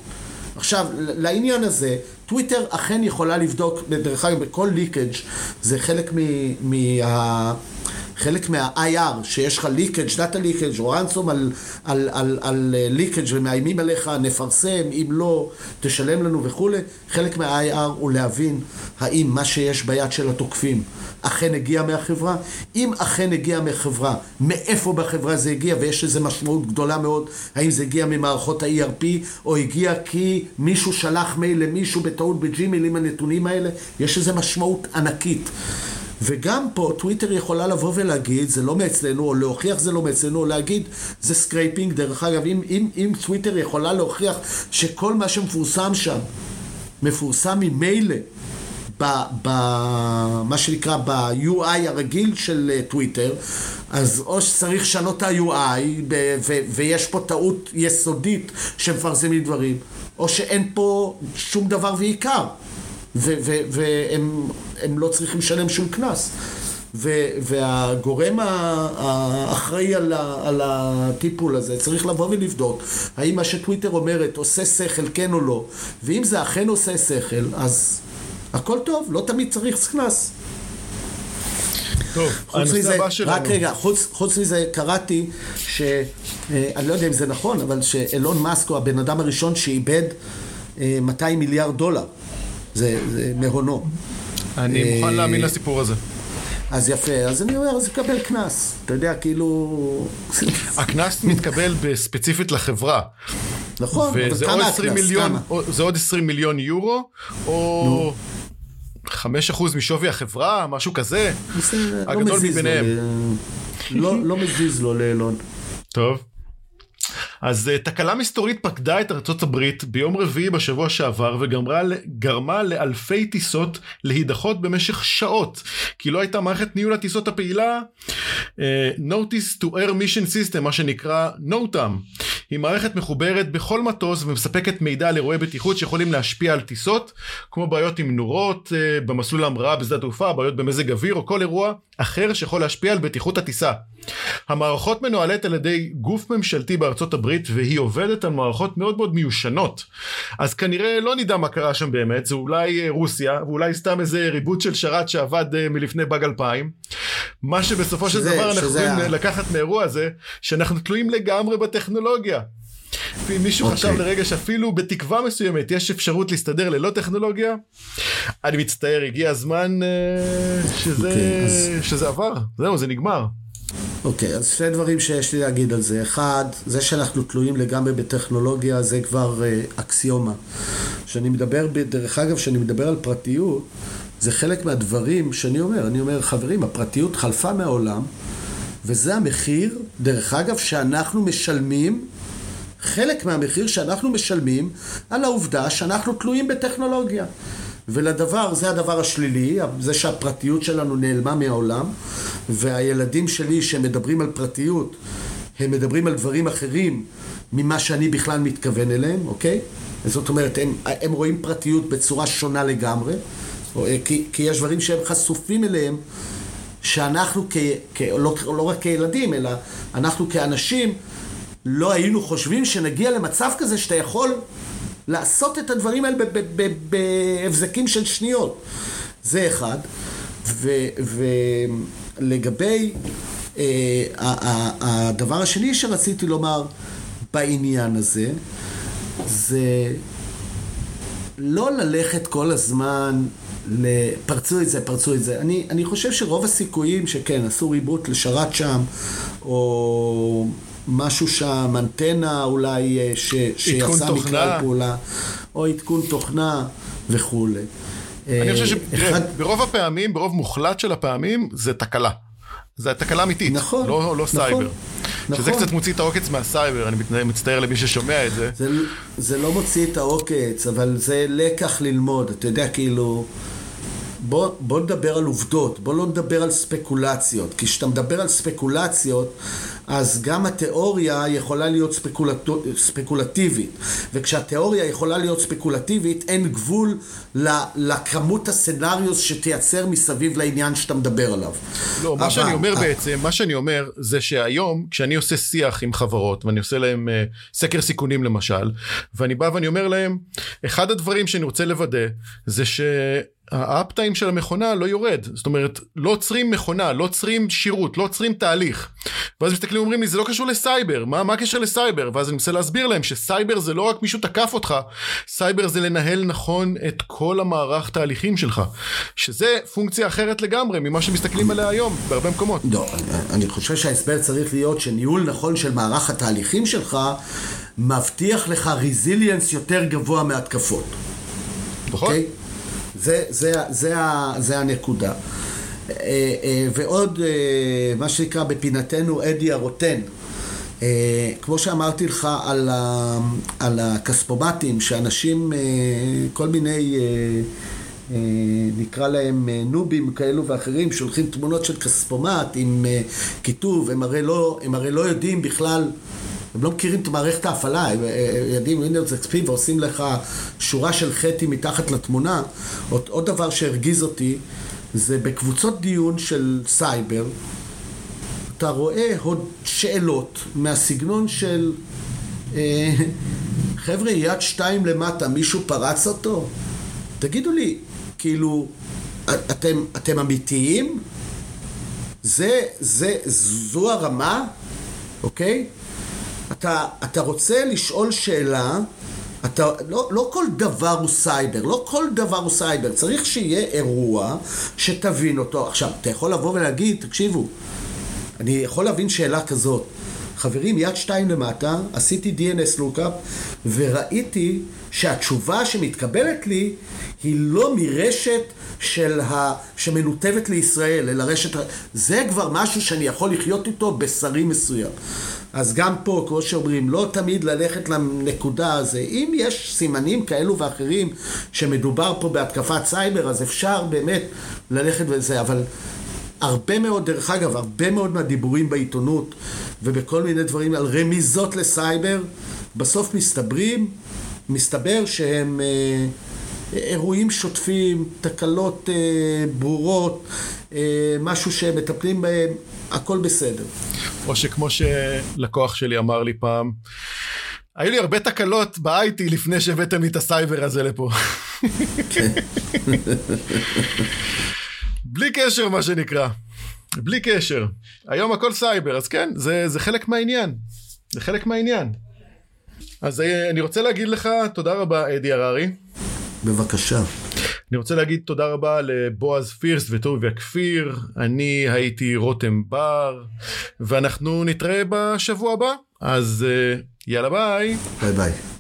עכשיו, לעניין הזה, טוויטר אכן יכולה לבדוק, דרך אגב, בכל ליקג' זה חלק מה, מה, חלק מה-איי אר, שיש לך ליקג', דאטה ליקג' או רנסום על, על, על, על ליקג' ומאיימים עליך, נפרסם, אם לא, תשלם לנו וכו'. חלק מה-איי אר הוא להבין האם מה שיש ביד של התוקפים אכן הגיע מהחברה. אם אכן הגיע מהחברה, מאיפה בחברה זה הגיע, ויש איזו משמעות גדולה מאוד, האם זה הגיע ממערכות ה-E R P, או הגיע כי מישהו שלח מייל למישהו בטעות בג'ימייל עם הנתונים האלה, יש איזו משמעות ענקית. וגם פה טוויטר יכולה לבוא ולהגיד, זה לא מאצלנו, או להוכיח זה לא מאצלנו, או להגיד, זה סקרייפינג. דרך אגב, אם, אם, אם טוויטר יכולה להוכיח שכל מה שמפורסם שם, מפורסם ממילא, במה שנקרא ב-U I הרגיל של טוויטר, אז או שצריך שנות ה-U I ויש פה טעות יסודית שמפרסמים דברים, או שאין פה שום דבר ועיקר והם לא צריכים לשלם שום קנס. והגורם האחראי על הטיפול הזה צריך לבוא ולבדוק האם מה שטוויטר אומרת עושה שכל כן או לא, ואם זה אכן עושה שכל אז הכל טוב, לא תמיד צריך סכנס. טוב, הנושא הבא שלנו. רק רגע, חוץ, חוץ מזה קראתי ש... אני לא יודע אם זה נכון, אבל שאלון מאסק הוא הבן אדם הראשון שאיבד מאתיים מיליארד דולר. זה, זה מהונו. אני מוכן להאמין לסיפור הזה. אז יפה, אז אני אומר, אז יקבל כנס. אתה יודע, כאילו... הכנס מתקבל בספציפית לחברה. נכון, אבל כמה הכנס? כמה? זה עוד עשרים מיליון יורו, או חמישה אחוז משווי החברה, משהו כזה, הגדול מביניהם. לא מזיז לו לאלון. טוב. אז תקלה מסתורית פקדה את ארצות הברית ביום רביעי בשבוע שעבר וגרמה לאלפי טיסות להידחות במשך שעות, כי לא הייתה מערכת ניהול הטיסות הפעילה. Notice to Air Mission System, מה שנקרא NOTAM, היא מערכת מחוברת בכל מטוס ומספקת מידע על אירועי בטיחות שיכולים להשפיע על טיסות, כמו בעיות עם נורות במסלול ההמראה בשדה התעופה, בעיות במזג אוויר או כל אירוע אחר שיכול להשפיע על בטיחות הטיסה. המערכות מנוהלת על ידי גוף ממשלתי בארצות הברית, והיא עובדת על מערכות מאוד מאוד מיושנות, אז כנראה לא נדע מה קרה שם באמת, זה אולי רוסיה, ואולי סתם איזה ריבוט של שרת שעבד מלפני באג אלפיים, מה שבסופו של דבר אנחנו יכולים לקחת מהאירוע הזה, שאנחנו תלויים לגמרי בטכנולוגיה. ואם מישהו חשב לרגע שאפילו בתקווה מסוימת יש אפשרות להסתדר ללא טכנולוגיה, אני מצטער, הגיע הזמן שזה עבר, זהו, זה נגמר. אוקיי, אז שני דברים שיש לי להגיד על זה. אחד, זה שאנחנו תלויים לגמרי בטכנולוגיה, זה כבר אקסיומה. שאני מדבר, דרך אגב, שאני מדבר על פרטיות, זה חלק מהדברים שאני אומר. אני אומר, חברים, הפרטיות חלפה מהעולם, וזה המחיר, דרך אגב, שאנחנו משלמים, חלק מהמחיר שאנחנו משלמים על העובדה שאנחנו תלויים בטכנולוגיה. ולדבר, זה הדבר השלילי, זה שהפרטיות שלנו נעלמה מהעולם, והילדים שלי שמדברים על פרטיות, הם מדברים על דברים אחרים ממה שאני בכלל מתכוון אליהם, אוקיי? זאת אומרת, הם, הם רואים פרטיות בצורה שונה לגמרי, כי, כי יש דברים שהם חשופים אליהם, שאנחנו, כ, כ, לא, לא רק כילדים, אלא אנחנו כאנשים, לא היינו חושבים שנגיע למצב כזה שאתה יכול... לעשות את הדברים האלה בהבזקים של שניות. זה אחד. ולגבי הדבר השני שרציתי לומר בעניין הזה, זה לא ללכת כל הזמן לפרצו את זה, פרצו את זה. אני, אני חושב שרוב הסיכויים שכן, עשו ריבוט לשרת שם, או... משהו שם, אנטנה אולי שיצא מכלל פעולה, או עדכון תוכנה וכו'. אני חושב שברוב הפעמים, ברוב מוחלט של הפעמים, זה תקלה. זה תקלה אמיתית, לא סייבר. שזה קצת מוציא את העוקץ מהסייבר, אני מצטער למי ששומע את זה. זה לא מוציא את העוקץ, אבל זה לקח ללמוד, אתה יודע, כאילו... בוא, בוא נדבר על עובדות, בוא לא נדבר על ספקולציות, כי כשאתה מדבר על ספקולציות, אז גם התיאוריה יכולה להיות ספקולט... ספקולטיבית, וכשהתיאוריה יכולה להיות ספקולטיבית, אין גבול לכמות הסנריוס שתייצר מסביב לעניין שאתה מדבר עליו. לא, אבל... מה שאני אומר בעצם, מה שאני אומר זה שהיום, כשאני עושה שיח עם חברות, ואני עושה להם uh, סקר סיכונים למשל, ואני בא ואני אומר להם, אחד הדברים שאני רוצה לוודא, זה ש... האפטיים של המכונה לא יורד, זאת אומרת, לא עוצרים מכונה, לא עוצרים שירות, לא עוצרים תהליך, ואז מסתכלים ואומרים לי, זה לא קשור לסייבר, מה, מה הקשר לסייבר? ואז אני מנסה להסביר להם שסייבר זה לא רק מישהו תקף אותך, סייבר זה לנהל נכון את כל המערך תהליכים שלך, שזה פונקציה אחרת לגמרי ממה שמסתכלים עליה היום, בהרבה מקומות. לא, אני חושב שההסבר צריך להיות שניהול נכון של מערך התהליכים שלך, מבטיח לך ריזיליאנס יותר גבוה מהתקפות. נכון? Okay? זה, זה, זה, זה הנקודה. ועוד מה שנקרא בפינתנו אדי הרוטן, כמו שאמרתי לך על, ה, על הכספומטים, שאנשים כל מיני נקרא להם נובים כאלו ואחרים שולחים תמונות של כספומט עם כיתוב, הם הרי לא, הם הרי לא יודעים בכלל, הם לא מכירים את מערכת ההפעלה, הם יודעים Windows אקס פי ועושים לך שורה של חטים מתחת לתמונה. עוד, עוד דבר שהרגיז אותי, זה בקבוצות דיון של סייבר, אתה רואה עוד שאלות מהסגנון של, אה, חבר'ה, יד שתיים למטה, מישהו פרץ אותו? תגידו לי, כאילו, אתם, אתם אמיתיים? זה, זה, זו הרמה? אוקיי? אתה, אתה רוצה לשאול שאלה, אתה, לא, לא כל דבר הוא סייבר, לא כל דבר הוא סייבר, צריך שיהיה אירוע שתבין אותו. עכשיו, אתה יכול לבוא ולהגיד, תקשיבו, אני יכול להבין שאלה כזאת, חברים, יד שתיים למטה, עשיתי די אן אס לוקאפ, וראיתי שהתשובה שמתקבלת לי, היא לא מרשת של ה... שמנותבת לישראל, אלא רשת... זה כבר משהו שאני יכול לחיות איתו בשרי מסוים. אז גם פה, כמו שאומרים, לא תמיד ללכת לנקודה הזה. אם יש סימנים כאלו ואחרים שמדובר פה בהתקפת סייבר, אז אפשר באמת ללכת וזה, אבל הרבה מאוד, דרך אגב, הרבה מאוד מהדיבורים בעיתונות ובכל מיני דברים על רמיזות לסייבר, בסוף מסתברים, מסתבר שהם אה, אירועים שוטפים, תקלות אה, ברורות, אה, משהו שהם מטפלים בהם, הכל בסדר. או שכמו שלקוח שלי אמר לי פעם, היו לי הרבה תקלות ב-איי טי לפני שהבאתם לי את הסייבר הזה לפה. כן. בלי קשר, מה שנקרא. בלי קשר. היום הכל סייבר, אז כן, זה, זה חלק מהעניין. זה חלק מהעניין. אז אני רוצה להגיד לך תודה רבה, אדי הררי. בבקשה. אני רוצה להגיד תודה רבה לבועז פירסט וטוביה כפיר. אני הייתי רותם בר, ואנחנו נתראה בשבוע הבא. אז יאללה ביי. ביי ביי.